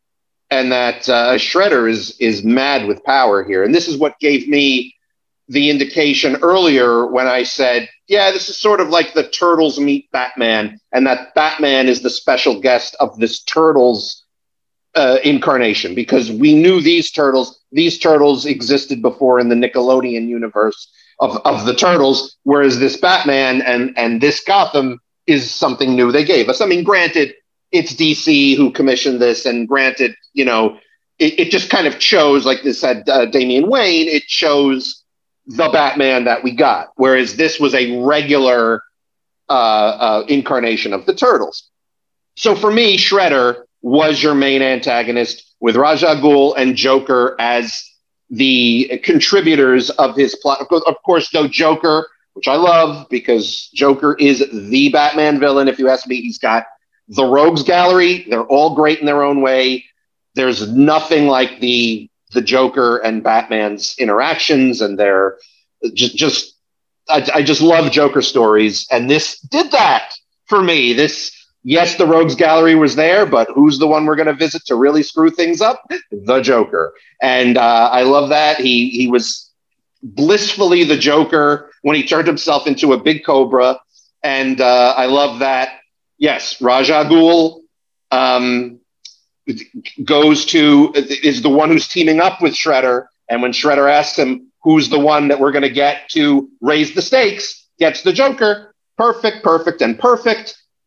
and that Shredder is mad with power here. And this is what gave me the indication earlier when I said, yeah, this is sort of like the Turtles meet Batman, and that Batman is the special guest of this Turtles incarnation, because we knew these turtles existed before in the Nickelodeon universe of the Turtles, whereas this Batman and this Gotham is something new they gave us. I mean, granted, it's DC who commissioned this, and granted, you know, it just kind of chose, like this had Damian Wayne, it chose the Batman that we got, whereas this was a regular incarnation of the Turtles. So for me, Shredder was your main antagonist, with Ra's al Ghul and Joker as the contributors of his plot. Of course, though, Joker, which I love, because Joker is the Batman villain. If you ask me, he's got the rogues gallery. They're all great in their own way. There's nothing like the Joker and Batman's interactions, and they're I just love Joker stories. And this did that for me. This, yes, the rogues gallery was there, but who's the one we're going to visit to really screw things up? The Joker. And I love that. He was blissfully the Joker when he turned himself into a big cobra. And I love that. Yes. Ra's al Ghul, is the one who's teaming up with Shredder, and when Shredder asks him who's the one that we're going to get to raise the stakes, gets the Joker. Perfect.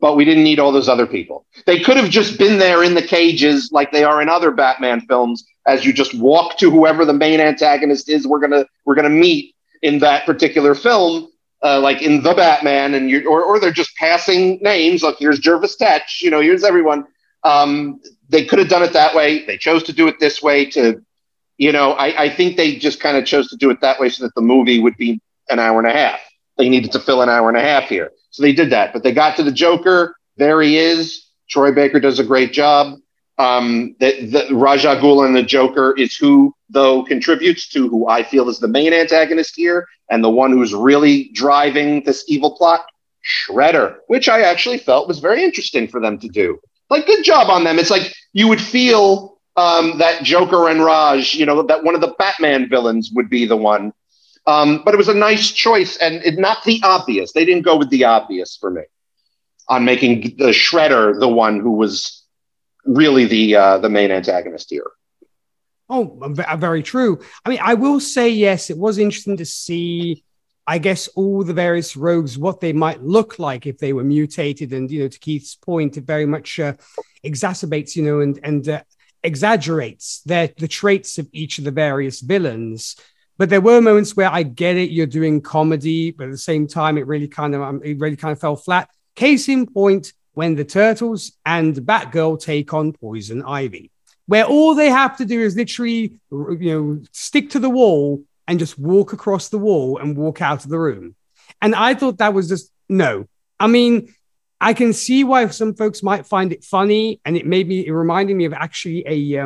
But we didn't need all those other people. They could have just been there in the cages like they are in other Batman films, as you just walk to whoever the main antagonist is we're gonna meet in that particular film, like in the Batman, and or they're just passing names, like here's Jervis Tetch, you know, here's everyone. They could have done it that way. They chose to do it this way to, you know, I think they just kind of chose to do it that way so that the movie would be an hour and a half. They needed to fill an hour and a half here. So they did that, but they got to the Joker. There he is. Troy Baker does a great job. The Ra's al Ghul and the Joker is who, though, contributes to who I feel is the main antagonist here, and the one who's really driving this evil plot, Shredder, which I actually felt was very interesting for them to do. Like, good job on them. It's like you would feel that Joker and Raj, you know, that one of the Batman villains would be the one. But it was a nice choice, and not the obvious. They didn't go with the obvious for me on making the Shredder the one who was really the main antagonist here. Oh, very true. I mean, I will say, yes, it was interesting to see, I guess, all the various rogues, what they might look like if they were mutated. And, you know, to Keith's point, it very much exacerbates, you know, and exaggerates the traits of each of the various villains. But there were moments where I get it, you're doing comedy, but at the same time, it really kind of fell flat. Case in point, when the Turtles and Batgirl take on Poison Ivy, where all they have to do is literally, you know, stick to the wall and just walk across the wall and walk out of the room. And I thought that was just, no. I mean, I can see why some folks might find it funny, and it reminded me of actually a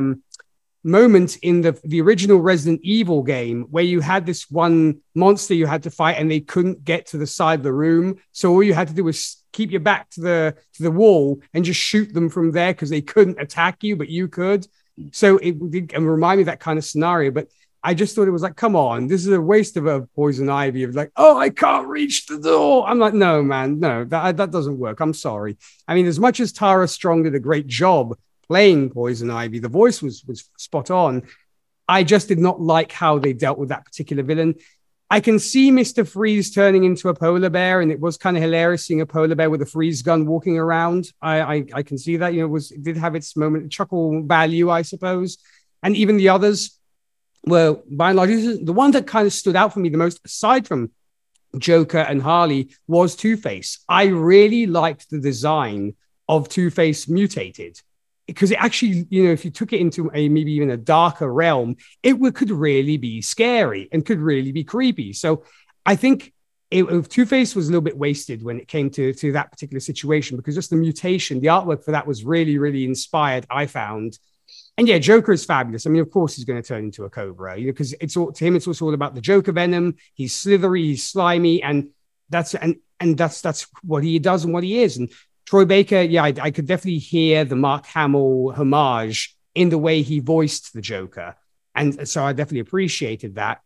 moment in the original Resident Evil game where you had this one monster you had to fight and they couldn't get to the side of the room. So all you had to do was keep your back to the wall and just shoot them from there because they couldn't attack you, but you could. So it did remind me of that kind of scenario, but I just thought it was like, come on, this is a waste of a Poison Ivy. It was like, oh, I can't reach the door. I'm like, no, man, no, that doesn't work. I'm sorry. I mean, as much as Tara Strong did a great job playing Poison Ivy, the voice was spot on. I just did not like how they dealt with that particular villain. I can see Mr. Freeze turning into a polar bear, and it was kind of hilarious seeing a polar bear with a freeze gun walking around. I can see that, you know, it did have its moment of chuckle value, I suppose. And even the others, well, by and large, the one that kind of stood out for me the most, aside from Joker and Harley, was Two-Face. I really liked the design of Two-Face mutated. because it actually, you know, if you took it into a maybe even a darker realm, could really be scary and could really be creepy. So I think Two-Face was a little bit wasted when it came to that particular situation, because just the mutation, the artwork for that was really, really inspired, I found. And yeah, Joker is fabulous. I mean, of course, he's going to turn into a cobra, you know, because it's all to him. It's also all about the Joker venom. He's slithery, he's slimy, and that's what he does and what he is. And Troy Baker, yeah, I could definitely hear the Mark Hamill homage in the way he voiced the Joker, and so I definitely appreciated that.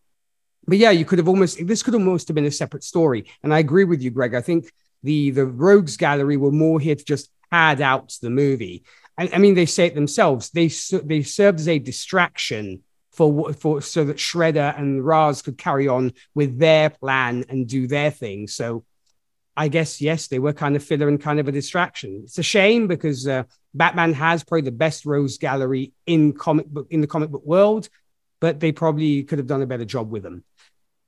But yeah, this could almost have been a separate story. And I agree with you, Greg. I think the Rogues Gallery were more here to just pad out the movie. I mean, they say it themselves. They served as a distraction so that Shredder and Raz could carry on with their plan and do their thing. So I guess, yes, they were kind of filler and kind of a distraction. It's a shame because Batman has probably the best Rogues Gallery in the comic book world, but they probably could have done a better job with them.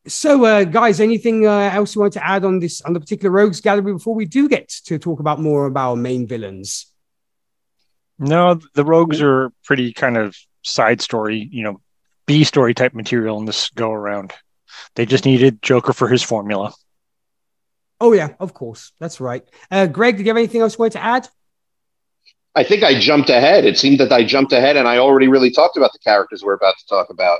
So, guys, anything else you want to add on the particular Rogues Gallery before we do get to talk about more about our main villains? No, the Rogues are pretty kind of side story, you know, B story type material in this go around. They just needed Joker for his formula. Oh, yeah, of course. That's right. Greg, did you have anything else you wanted to add? I think I jumped ahead. It seemed that I jumped ahead, and I already really talked about the characters we're about to talk about.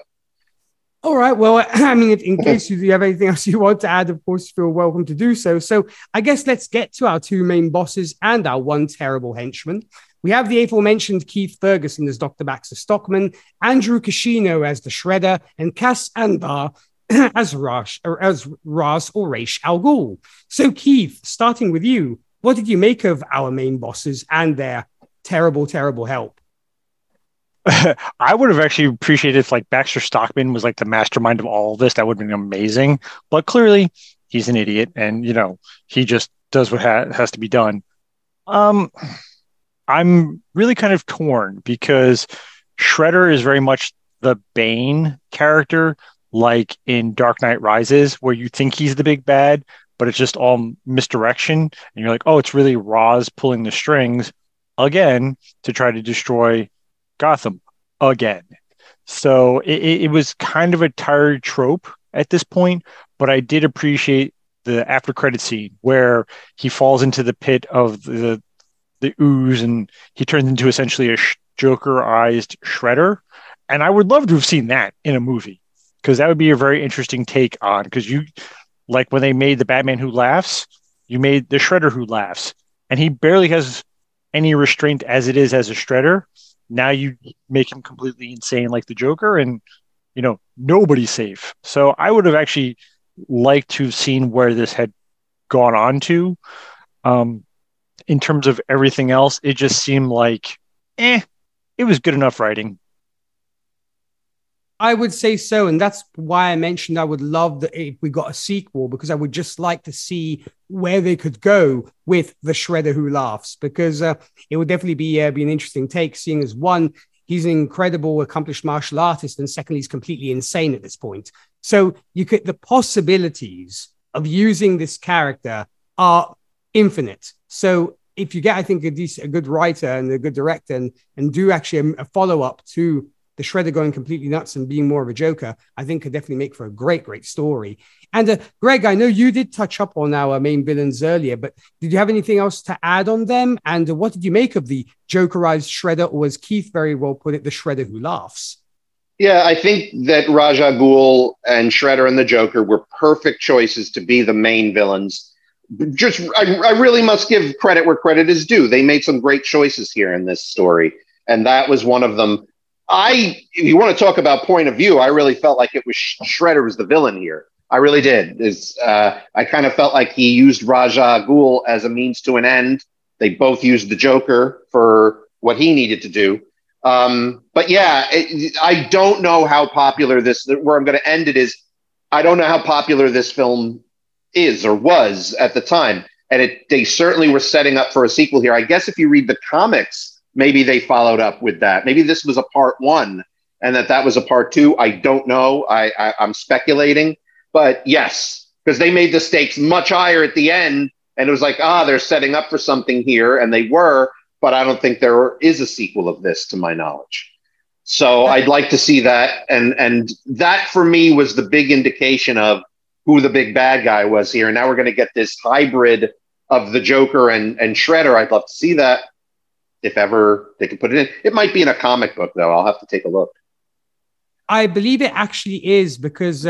All right. Well, I mean, in case you have anything else you want to add, of course, feel welcome to do so. So I guess let's get to our two main bosses and our one terrible henchman. We have the aforementioned Keith Ferguson as Dr. Baxter Stockman, Andrew Kashino as the Shredder, and Cass Andar as Raz or Ra's al Ghul. So Keith, starting with you, what did you make of our main bosses and their terrible, terrible help? I would have actually appreciated if like Baxter Stockman was like the mastermind of all of this. That would have been amazing. But clearly he's an idiot and, you know, he just does what has to be done. I'm really kind of torn because Shredder is very much the Bane character, like in Dark Knight Rises, where you think he's the big bad, but it's just all misdirection. And you're like, oh, it's really Raz pulling the strings again to try to destroy Gotham again. So it was kind of a tired trope at this point, but I did appreciate the after credit scene where he falls into the pit of the ooze and he turns into essentially a Joker-ized Shredder. And I would love to have seen that in a movie because that would be a very interesting take on, because you, like when they made the Batman Who Laughs, you made the Shredder Who Laughs, and he barely has any restraint as it is as a Shredder. Now you make him completely insane like the Joker, and, you know, nobody's safe. So I would have actually liked to have seen where this had gone on to. In terms of everything else, it just seemed like, it was good enough writing. I would say so, and that's why I mentioned I would love that if we got a sequel, because I would just like to see where they could go with the Shredder Who Laughs, because it would definitely be an interesting take, seeing as one, he's an incredible, accomplished martial artist, and secondly, he's completely insane at this point. So the possibilities of using this character are infinite. So if you get, I think, a good writer and a good director and do actually a follow-up to the Shredder going completely nuts and being more of a Joker, I think could definitely make for a great, great story. And Greg, I know you did touch up on our main villains earlier, but did you have anything else to add on them? And what did you make of the Jokerized Shredder, or as Keith very well put it, the Shredder Who Laughs? Yeah, I think that Ra's al Ghul and Shredder and the Joker were perfect choices to be the main villains. Just, I really must give credit where credit is due. They made some great choices here in this story, and that was one of them. If you want to talk about point of view, I really felt like it was Shredder was the villain here. I really did. I kind of felt like he used Ra's al Ghul as a means to an end. They both used the Joker for what he needed to do. But yeah, I don't know how popular where I'm going to end it is, I don't know how popular this film is or was at the time. And they certainly were setting up for a sequel here. I guess if you read the comics, maybe they followed up with that. Maybe this was a part one and that was a part two. I don't know. I'm speculating. But yes, because they made the stakes much higher at the end. And it was like, they're setting up for something here. And they were. but I don't think there is a sequel of this to my knowledge. So I'd like to see that. And that for me was the big indication of who the big bad guy was here. And now we're going to get this hybrid of the Joker and Shredder. I'd love to see that if ever they could put it in. It might be in a comic book, though. I'll have to take a look. I believe it actually is, because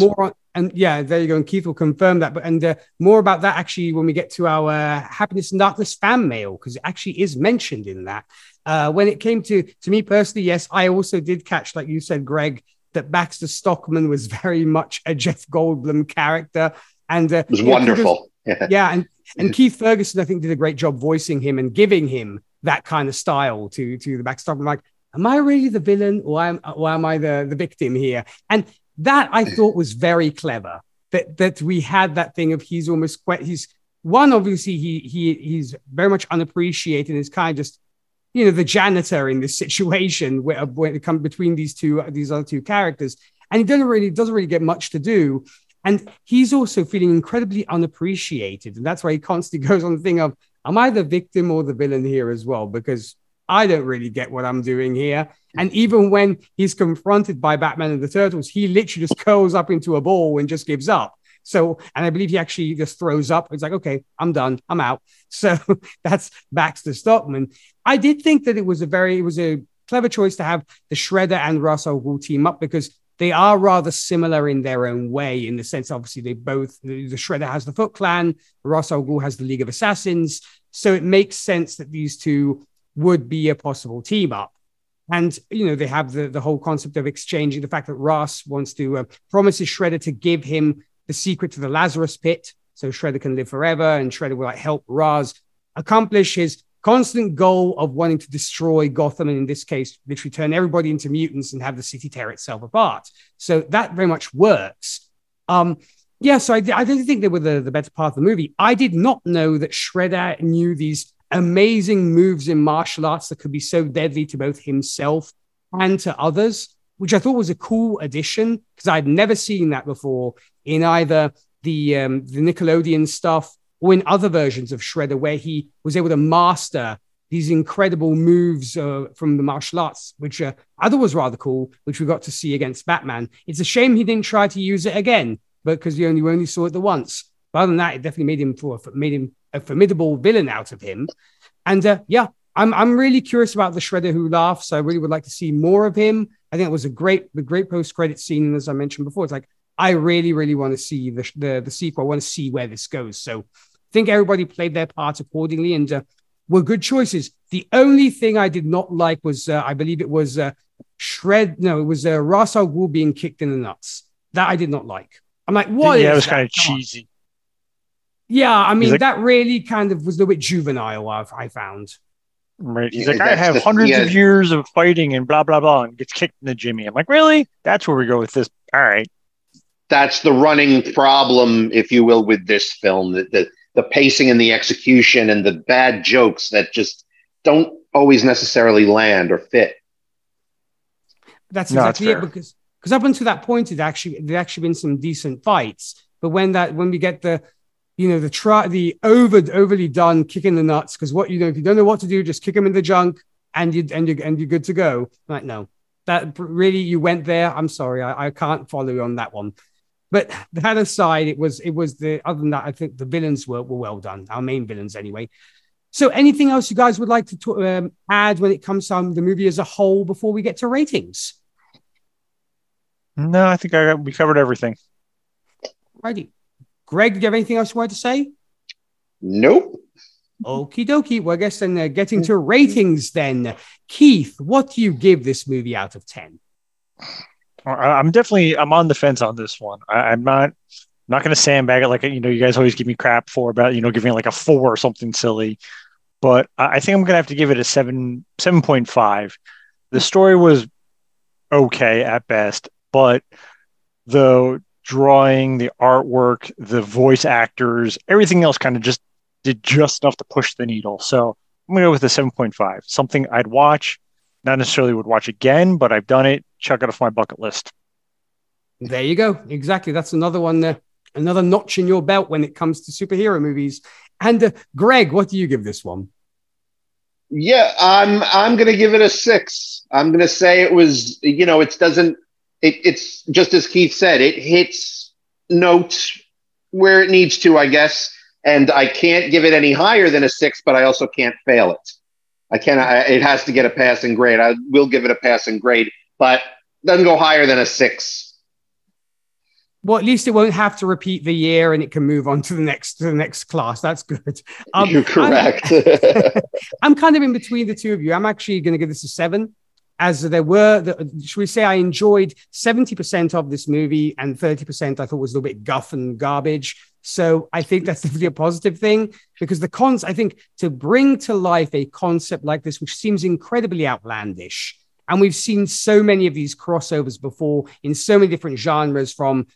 more and yeah, there you go. And Keith will confirm that. But and more about that actually when we get to our Happiness in Darkness fan mail, because it actually is mentioned in that. When it came to me personally, yes, I also did catch, like you said, Greg, that Baxter Stockman was very much a Jeff Goldblum character, and it was wonderful. Yeah, and Keith Ferguson, I think, did a great job voicing him and giving him that kind of style to the Baxter Stockman. Like, am I really the villain, or am I the victim here? And that I thought was very clever. That we had that thing of he's almost he's one, obviously he's very much unappreciated. It's kind of just, you know, the janitor in this situation where it comes between these other two characters, and he doesn't really get much to do. And he's also feeling incredibly unappreciated, and that's why he constantly goes on the thing of, am I the victim or the villain here as well? Because I don't really get what I'm doing here. And even when he's confronted by Batman and the Turtles, he literally just curls up into a ball and just gives up. So, and I believe he actually just throws up. It's like, okay, I'm done. I'm out. So that's Baxter Stockman. I did think that it was a clever choice to have the Shredder and Ra's al Ghul team up, because they are rather similar in their own way, in the sense, obviously, the Shredder has the Foot Clan, Ra's al Ghul has the League of Assassins. So it makes sense that these two would be a possible team up. And, you know, they have the whole concept of exchanging, the fact that Ross wants to promises Shredder to give him the secret to the Lazarus Pit so Shredder can live forever, and Shredder will help Roz accomplish his constant goal of wanting to destroy Gotham, and in this case, literally turn everybody into mutants and have the city tear itself apart. So that very much works. So I didn't think they were the better part of the movie. I did not know that Shredder knew these amazing moves in martial arts that could be so deadly to both himself and to others, which I thought was a cool addition, because I'd never seen that before in either the Nickelodeon stuff or in other versions of Shredder, where he was able to master these incredible moves from the martial arts, which I thought was rather cool, which we got to see against Batman. It's a shame he didn't try to use it again, because you only saw it the once. But other than that, it definitely made him a formidable villain out of him. And I'm really curious about the Shredder who laughs. I really would like to see more of him. I think it was a great post-credit scene. And as I mentioned before, it's like, I really, really want to see the sequel. I want to see where this goes. So I think everybody played their part accordingly and were good choices. The only thing I did not like was, I believe it was Ra's al Ghul being kicked in the nuts. That I did not like. I'm like, what is that? Yeah, it was kind of cheesy. Yeah, I mean, that really kind of was a little bit juvenile, I found. Right. He's like, I have hundreds of years of fighting and blah, blah, blah, and gets kicked in the jimmy. I'm like, really? That's where we go with this. All right. That's the running problem, if you will, with this film, the pacing and the execution and the bad jokes that just don't always necessarily land or fit. That's exactly it, because up until that point, there'd actually been some decent fights. But when we get the overly done kick in the nuts, because what you know, if you don't know what to do, just kick them in the junk, and you're good to go. Like, no, that really, you went there. I'm sorry, I can't follow you on that one. But that aside, it was the other than that, I think the villains were well done. Our main villains, anyway. So, anything else you guys would like to add when it comes to the movie as a whole before we get to ratings? No, I think we covered everything. Righty. Greg, do you have anything else you wanted to say? Nope. Okie dokie. Well, I guess then getting to ratings then. Keith, what do you give this movie out of 10? I'm on the fence on this one. I'm not going to sandbag it like, you know, you guys always give me crap for about, you know, giving it like a 4 or something silly. But I think I'm going to have to give it a 7.5. The story was okay at best, but the drawing, the artwork, the voice actors, everything else kind of just did just enough to push the needle. So I'm going to go with a 7.5, something I'd watch, not necessarily would watch again, but I've done it. Check it off my bucket list. There you go. Exactly. That's another one, another notch in your belt when it comes to superhero movies. And Greg, what do you give this one? Yeah, I'm going to give it a 6. I'm going to say it was, you know, it's just as Keith said, it hits notes where it needs to, I guess. And I can't give it any higher than a 6, but I also can't fail it. It has to get a passing grade. I will give it a passing grade, but doesn't go higher than a 6. Well, at least it won't have to repeat the year, and it can move on to the next class. That's good. You're correct. I'm kind of in between the two of you. I'm actually going to give this a 7. As there were, should we say, I enjoyed 70% of this movie, and 30% I thought was a little bit guff and garbage. So I think that's definitely a positive thing, because I think to bring to life a concept like this, which seems incredibly outlandish, and we've seen so many of these crossovers before in so many different genres, from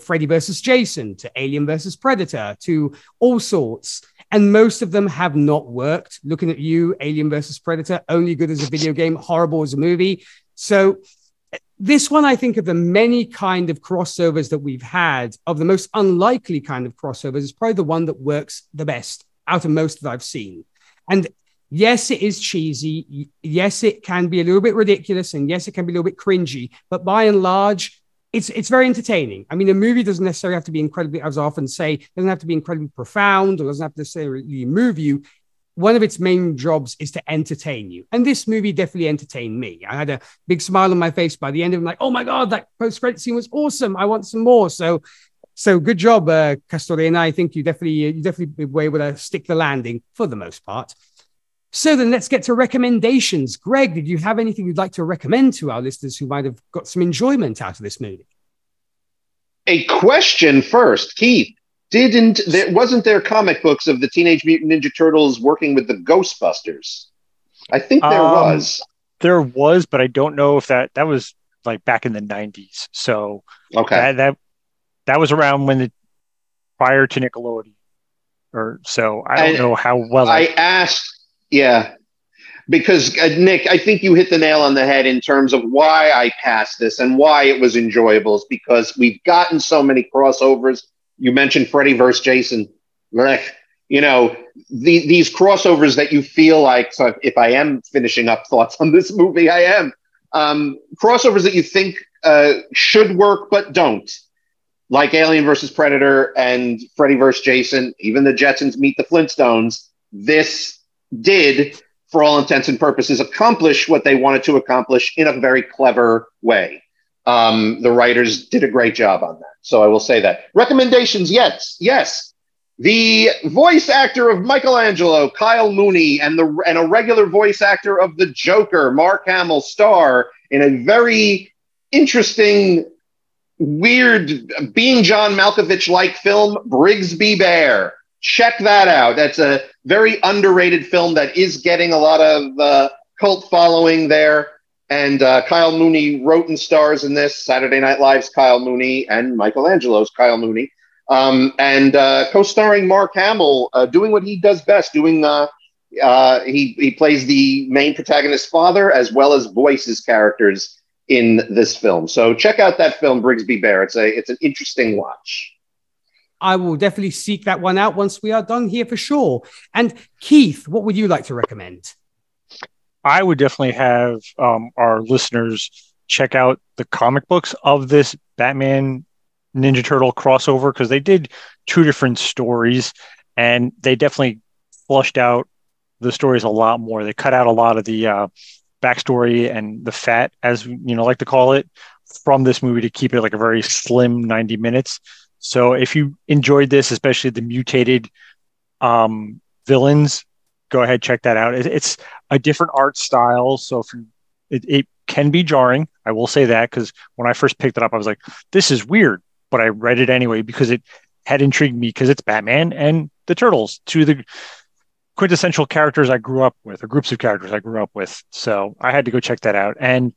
Freddy versus Jason to Alien versus Predator to all sorts. And most of them have not worked. Looking at you, Alien versus Predator, only good as a video game, horrible as a movie. So this one, I think, of the many kind of crossovers that we've had, of the most unlikely kind of crossovers, is probably the one that works the best out of most that I've seen. And yes, it is cheesy. Yes, it can be a little bit ridiculous. And yes, it can be a little bit cringy. But by and large, it's very entertaining. I mean, a movie doesn't necessarily have to be incredibly, as I often say, doesn't have to be incredibly profound, or doesn't have to necessarily move you. One of its main jobs is to entertain you. And this movie definitely entertained me. I had a big smile on my face by the end of it. I'm like, oh my God, that post-credit scene was awesome. I want some more. So good job, Castorena. I think you definitely were able to stick the landing for the most part. So then let's get to recommendations. Greg, did you have anything you'd like to recommend to our listeners who might have got some enjoyment out of this movie? A question first, Keith. Wasn't there comic books of the Teenage Mutant Ninja Turtles working with the Ghostbusters? I think there was. There was, but I don't know if that was like back in the 90s. So okay. That was around when prior to Nickelodeon. Or so I don't know how well I asked. Yeah, because Nick, I think you hit the nail on the head in terms of why I passed this and why it was enjoyable, is because we've gotten so many crossovers. You mentioned Freddy vs. Jason. You know, these crossovers that you feel like, so if I am finishing up thoughts on this movie, I am. Crossovers that you think should work but don't, like Alien vs. Predator and Freddy vs. Jason, even the Jetsons meet the Flintstones. This did, for all intents and purposes, accomplish what they wanted to accomplish in a very clever way. The writers did a great job on that. So I will say that. Recommendations, yes. The voice actor of Michelangelo, Kyle Mooney, and a regular voice actor of the Joker, Mark Hamill, star in a very interesting, weird, being John Malkovich-like film, Brigsby Bear. Check that out. That's a very underrated film that is getting a lot of cult following there. And Kyle Mooney wrote and stars in this. Saturday Night Live's Kyle Mooney and Michelangelo's Kyle Mooney. And co-starring Mark Hamill, doing what he does best, he plays the main protagonist's father as well as voices characters in this film. So check out that film, Brigsby Bear. It's an interesting watch. I will definitely seek that one out once we are done here for sure. And Keith, what would you like to recommend? I would definitely have our listeners check out the comic books of this Batman Ninja Turtle crossover, because they did 2 different stories and they definitely flushed out the stories a lot more. They cut out a lot of the backstory and the fat, as you know, like to call it, from this movie to keep it like a very slim 90 minutes. So if you enjoyed this, especially the mutated villains, go ahead, check that out. It's a different art style. So it can be jarring. I will say that, because when I first picked it up, I was like, this is weird. But I read it anyway because it had intrigued me, because it's Batman and the Turtles, 2 of the quintessential characters I grew up with, or groups of characters I grew up with. So I had to go check that out. And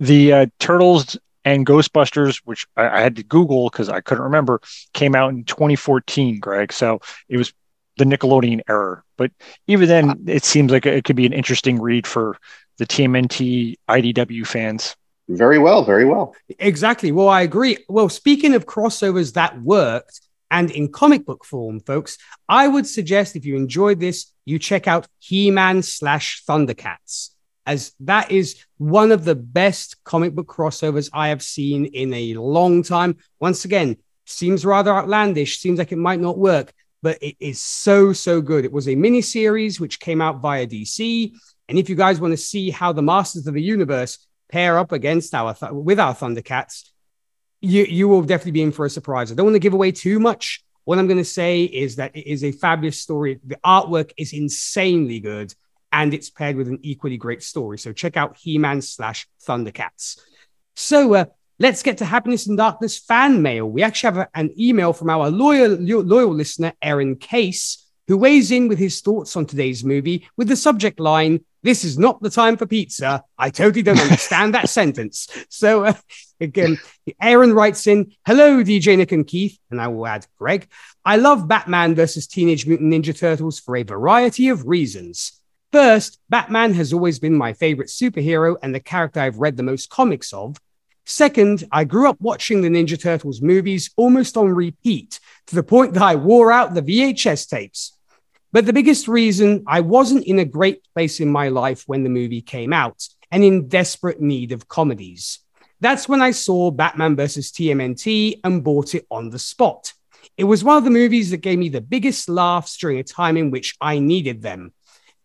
the Turtles and Ghostbusters, which I had to Google because I couldn't remember, came out in 2014, Greg. So it was the Nickelodeon era. But even then, it seems like it could be an interesting read for the TMNT IDW fans. Very well, very well. Exactly. Well, I agree. Well, speaking of crossovers that worked, and in comic book form, folks, I would suggest if you enjoyed this, you check out He-Man slash Thundercats, as that is one of the best comic book crossovers I have seen in a long time. Once again, seems rather outlandish, seems like it might not work, but it is so, so good. It was a miniseries which came out via DC. And if you guys want to see how the Masters of the Universe pair up against with our Thundercats, you will definitely be in for a surprise. I don't want to give away too much. What I'm going to say is that it is a fabulous story. The artwork is insanely good, and it's paired with an equally great story. So check out He-Man slash Thundercats. So let's get to Happiness in Darkness fan mail. We actually have an email from our loyal listener, Aaron Case, who weighs in with his thoughts on today's movie with the subject line, "This is not the time for pizza." I totally don't understand that sentence. So again, Aaron writes in, "Hello, DJ Nik and Keith," and I will add Greg. "I love Batman versus Teenage Mutant Ninja Turtles for a variety of reasons. First, Batman has always been my favorite superhero and the character I've read the most comics of. Second, I grew up watching the Ninja Turtles movies almost on repeat, to the point that I wore out the VHS tapes. But the biggest reason, I wasn't in a great place in my life when the movie came out, and in desperate need of comedies. That's when I saw Batman versus TMNT and bought it on the spot. It was one of the movies that gave me the biggest laughs during a time in which I needed them.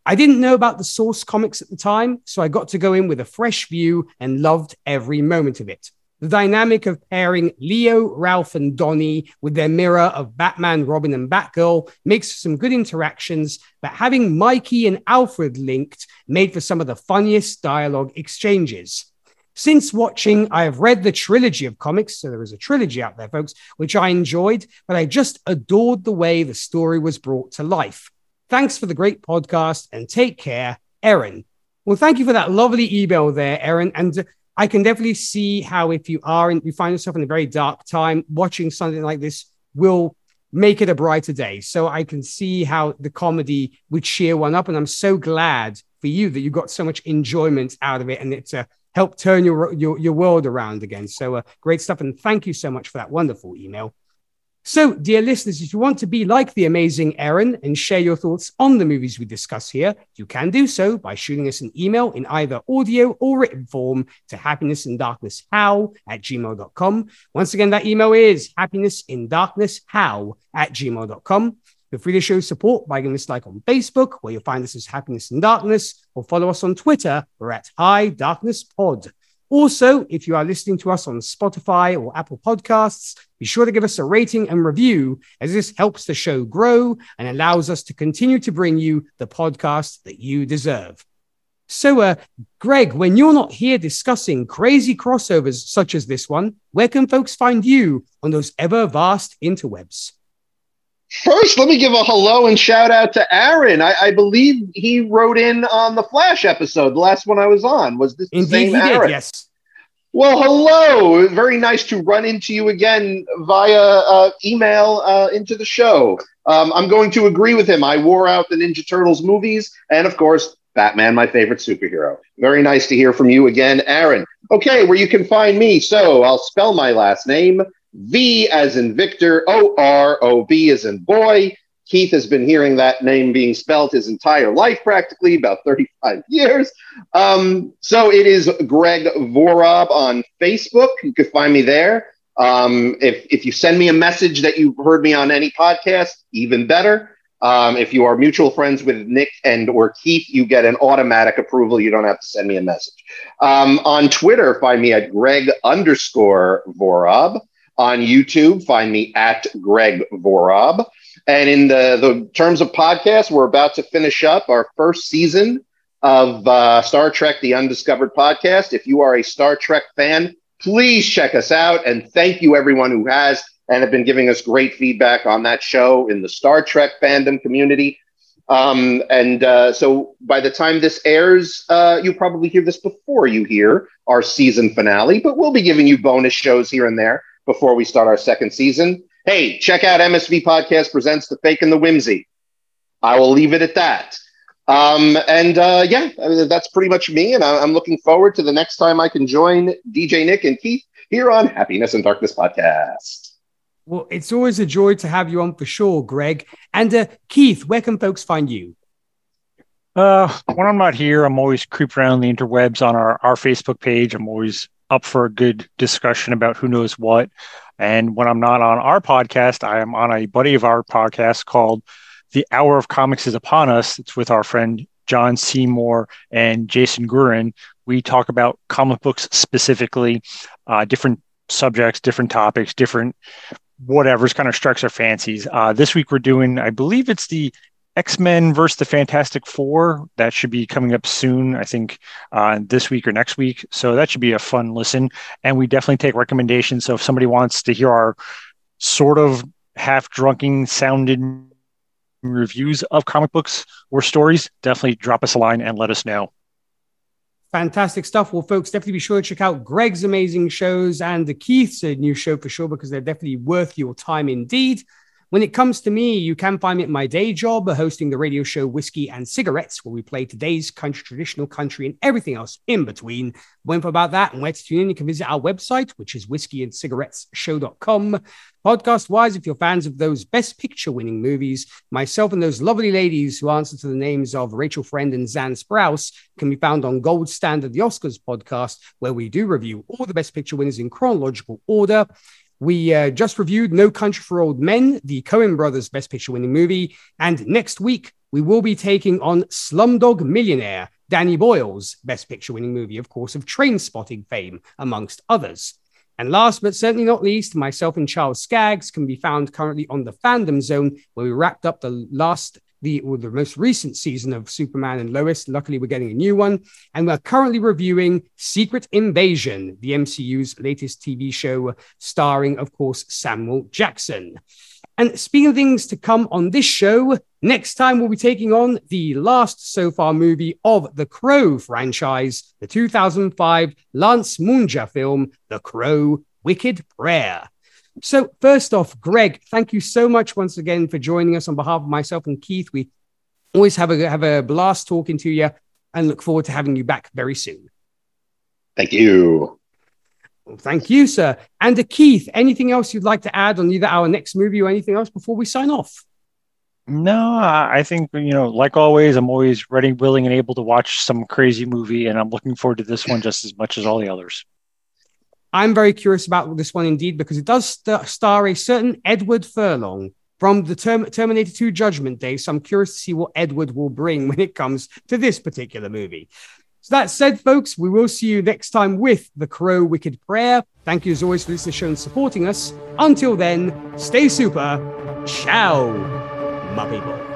I didn't know about the source comics at the time, so I got to go in with a fresh view and loved every moment of it. The dynamic of pairing Leo, Ralph, and Donnie with their mirror of Batman, Robin, and Batgirl makes some good interactions, but having Mikey and Alfred linked made for some of the funniest dialogue exchanges. Since watching, I have read the trilogy of comics," so there is a trilogy out there, folks, "which I enjoyed, but I just adored the way the story was brought to life. Thanks for the great podcast and take care, Aaron." Well, thank you for that lovely email there, Aaron. And I can definitely see how if you find yourself in a very dark time, watching something like this will make it a brighter day. So I can see how the comedy would cheer one up. And I'm so glad for you that you got so much enjoyment out of it. And it's helped turn your world around again. So great stuff. And thank you so much for that wonderful email. So, dear listeners, if you want to be like the amazing Aaron and share your thoughts on the movies we discuss here, you can do so by shooting us an email in either audio or written form to happinessinddarknesshow@gmail.com. Once again, that email is happinessinddarknesshow@gmail.com. Feel free to show support by giving us a like on Facebook, where you'll find us as Happiness in Darkness, or follow us on Twitter. We're at @HiDarknessPod. Also, if you are listening to us on Spotify or Apple Podcasts, be sure to give us a rating and review, as this helps the show grow and allows us to continue to bring you the podcast that you deserve. So, Greg, when you're not here discussing crazy crossovers such as this one, where can folks find you on those ever-vast interwebs? First, let me give a hello and shout out to Aaron. I believe he wrote in on the Flash episode, the last one I was on. Was this the same Aaron? Did, yes. Well, hello. Very nice to run into you again via email into the show. I'm going to agree with him. I wore out the Ninja Turtles movies and, of course, Batman, my favorite superhero. Very nice to hear from you again, Aaron. Okay, where you can find me. So I'll spell my last name. V as in Victor, O-R-O-B as in boy. Keith has been hearing that name being spelt his entire life, practically, about 35 years. So it is Greg Vorob on Facebook. You can find me there. If you send me a message that you heard me on any podcast, even better. If you are mutual friends with Nick and or Keith, you get an automatic approval. You don't have to send me a message. On Twitter, find me at Greg_Vorob. On YouTube, find me at Greg Vorob. And in the terms of podcasts, we're about to finish up our first season of Star Trek the Undiscovered podcast. If you are a Star Trek fan, please check us out. And thank you everyone who has and have been giving us great feedback on that show in the Star Trek fandom community. So by the time this airs, you probably hear this before you hear our season finale, but we'll be giving you bonus shows here and there before we start our second season. Hey, check out MSV Podcast presents The Fake and the Whimsy. I will leave it at that. That's pretty much me. And I'm looking forward to the next time I can join DJ Nik and Keith here on Happiness in Darkness Podcast. Well, it's always a joy to have you on for sure, Greg. And Keith, where can folks find you? When I'm not here, I'm always creeping around the interwebs on our Facebook page. I'm always up for a good discussion about who knows what. And when I'm not on our podcast, I am on a buddy of our podcast called The Hour of Comics is Upon Us. It's with our friend John Seymour and Jason Gurin. We talk about comic books specifically, different subjects, different topics, different whatever's kind of strikes our fancies. This week we're doing, I believe it's the X-Men versus the Fantastic Four. That should be coming up soon, I think, this week or next week. So that should be a fun listen. And we definitely take recommendations. So if somebody wants to hear our sort of half-drunken sounding reviews of comic books or stories, definitely drop us a line and let us know. Fantastic stuff. Well, folks, definitely be sure to check out Greg's amazing shows and the Keith's new show for sure, because they're definitely worth your time indeed. When it comes to me, you can find me at my day job hosting the radio show Whiskey and Cigarettes, where we play today's country, traditional country, and everything else in between. For info about that and where to tune in, you can visit our website, which is whiskeyandcigarettesshow.com. Podcast-wise, if you're fans of those best picture-winning movies, myself and those lovely ladies who answer to the names of Rachel Friend and Zan Sprouse can be found on Gold Standard, the Oscars podcast, where we do review all the best picture winners in chronological order. We just reviewed No Country for Old Men, the Coen brothers' best picture-winning movie. And next week, we will be taking on Slumdog Millionaire, Danny Boyle's best picture-winning movie, of course, of Trainspotting fame, amongst others. And last but certainly not least, myself and Charles Skaggs can be found currently on the Fandom Zone, where we wrapped up the most recent season of Superman and Lois. Luckily, we're getting a new one. And we're currently reviewing Secret Invasion, the MCU's latest TV show, starring, of course, Samuel Jackson. And speaking of things to come on this show, next time we'll be taking on the last so far movie of the Crow franchise, the 2005 Lance Munja film, The Crow Wicked Prayer. So first off, Greg, thank you so much once again for joining us on behalf of myself and Keith. We always have a blast talking to you and look forward to having you back very soon. Thank you. Well, thank you, sir. And to Keith, anything else you'd like to add on either our next movie or anything else before we sign off? No, I think, like always, I'm always ready, willing, and able to watch some crazy movie, and I'm looking forward to this one just as much as all the others. I'm very curious about this one indeed, because it does star a certain Edward Furlong from the Terminator 2 Judgment Day. So I'm curious to see what Edward will bring when it comes to this particular movie. So that said, folks, we will see you next time with The Crow Wicked Prayer. Thank you as always for listening to the show and supporting us. Until then, stay super. Ciao, my people.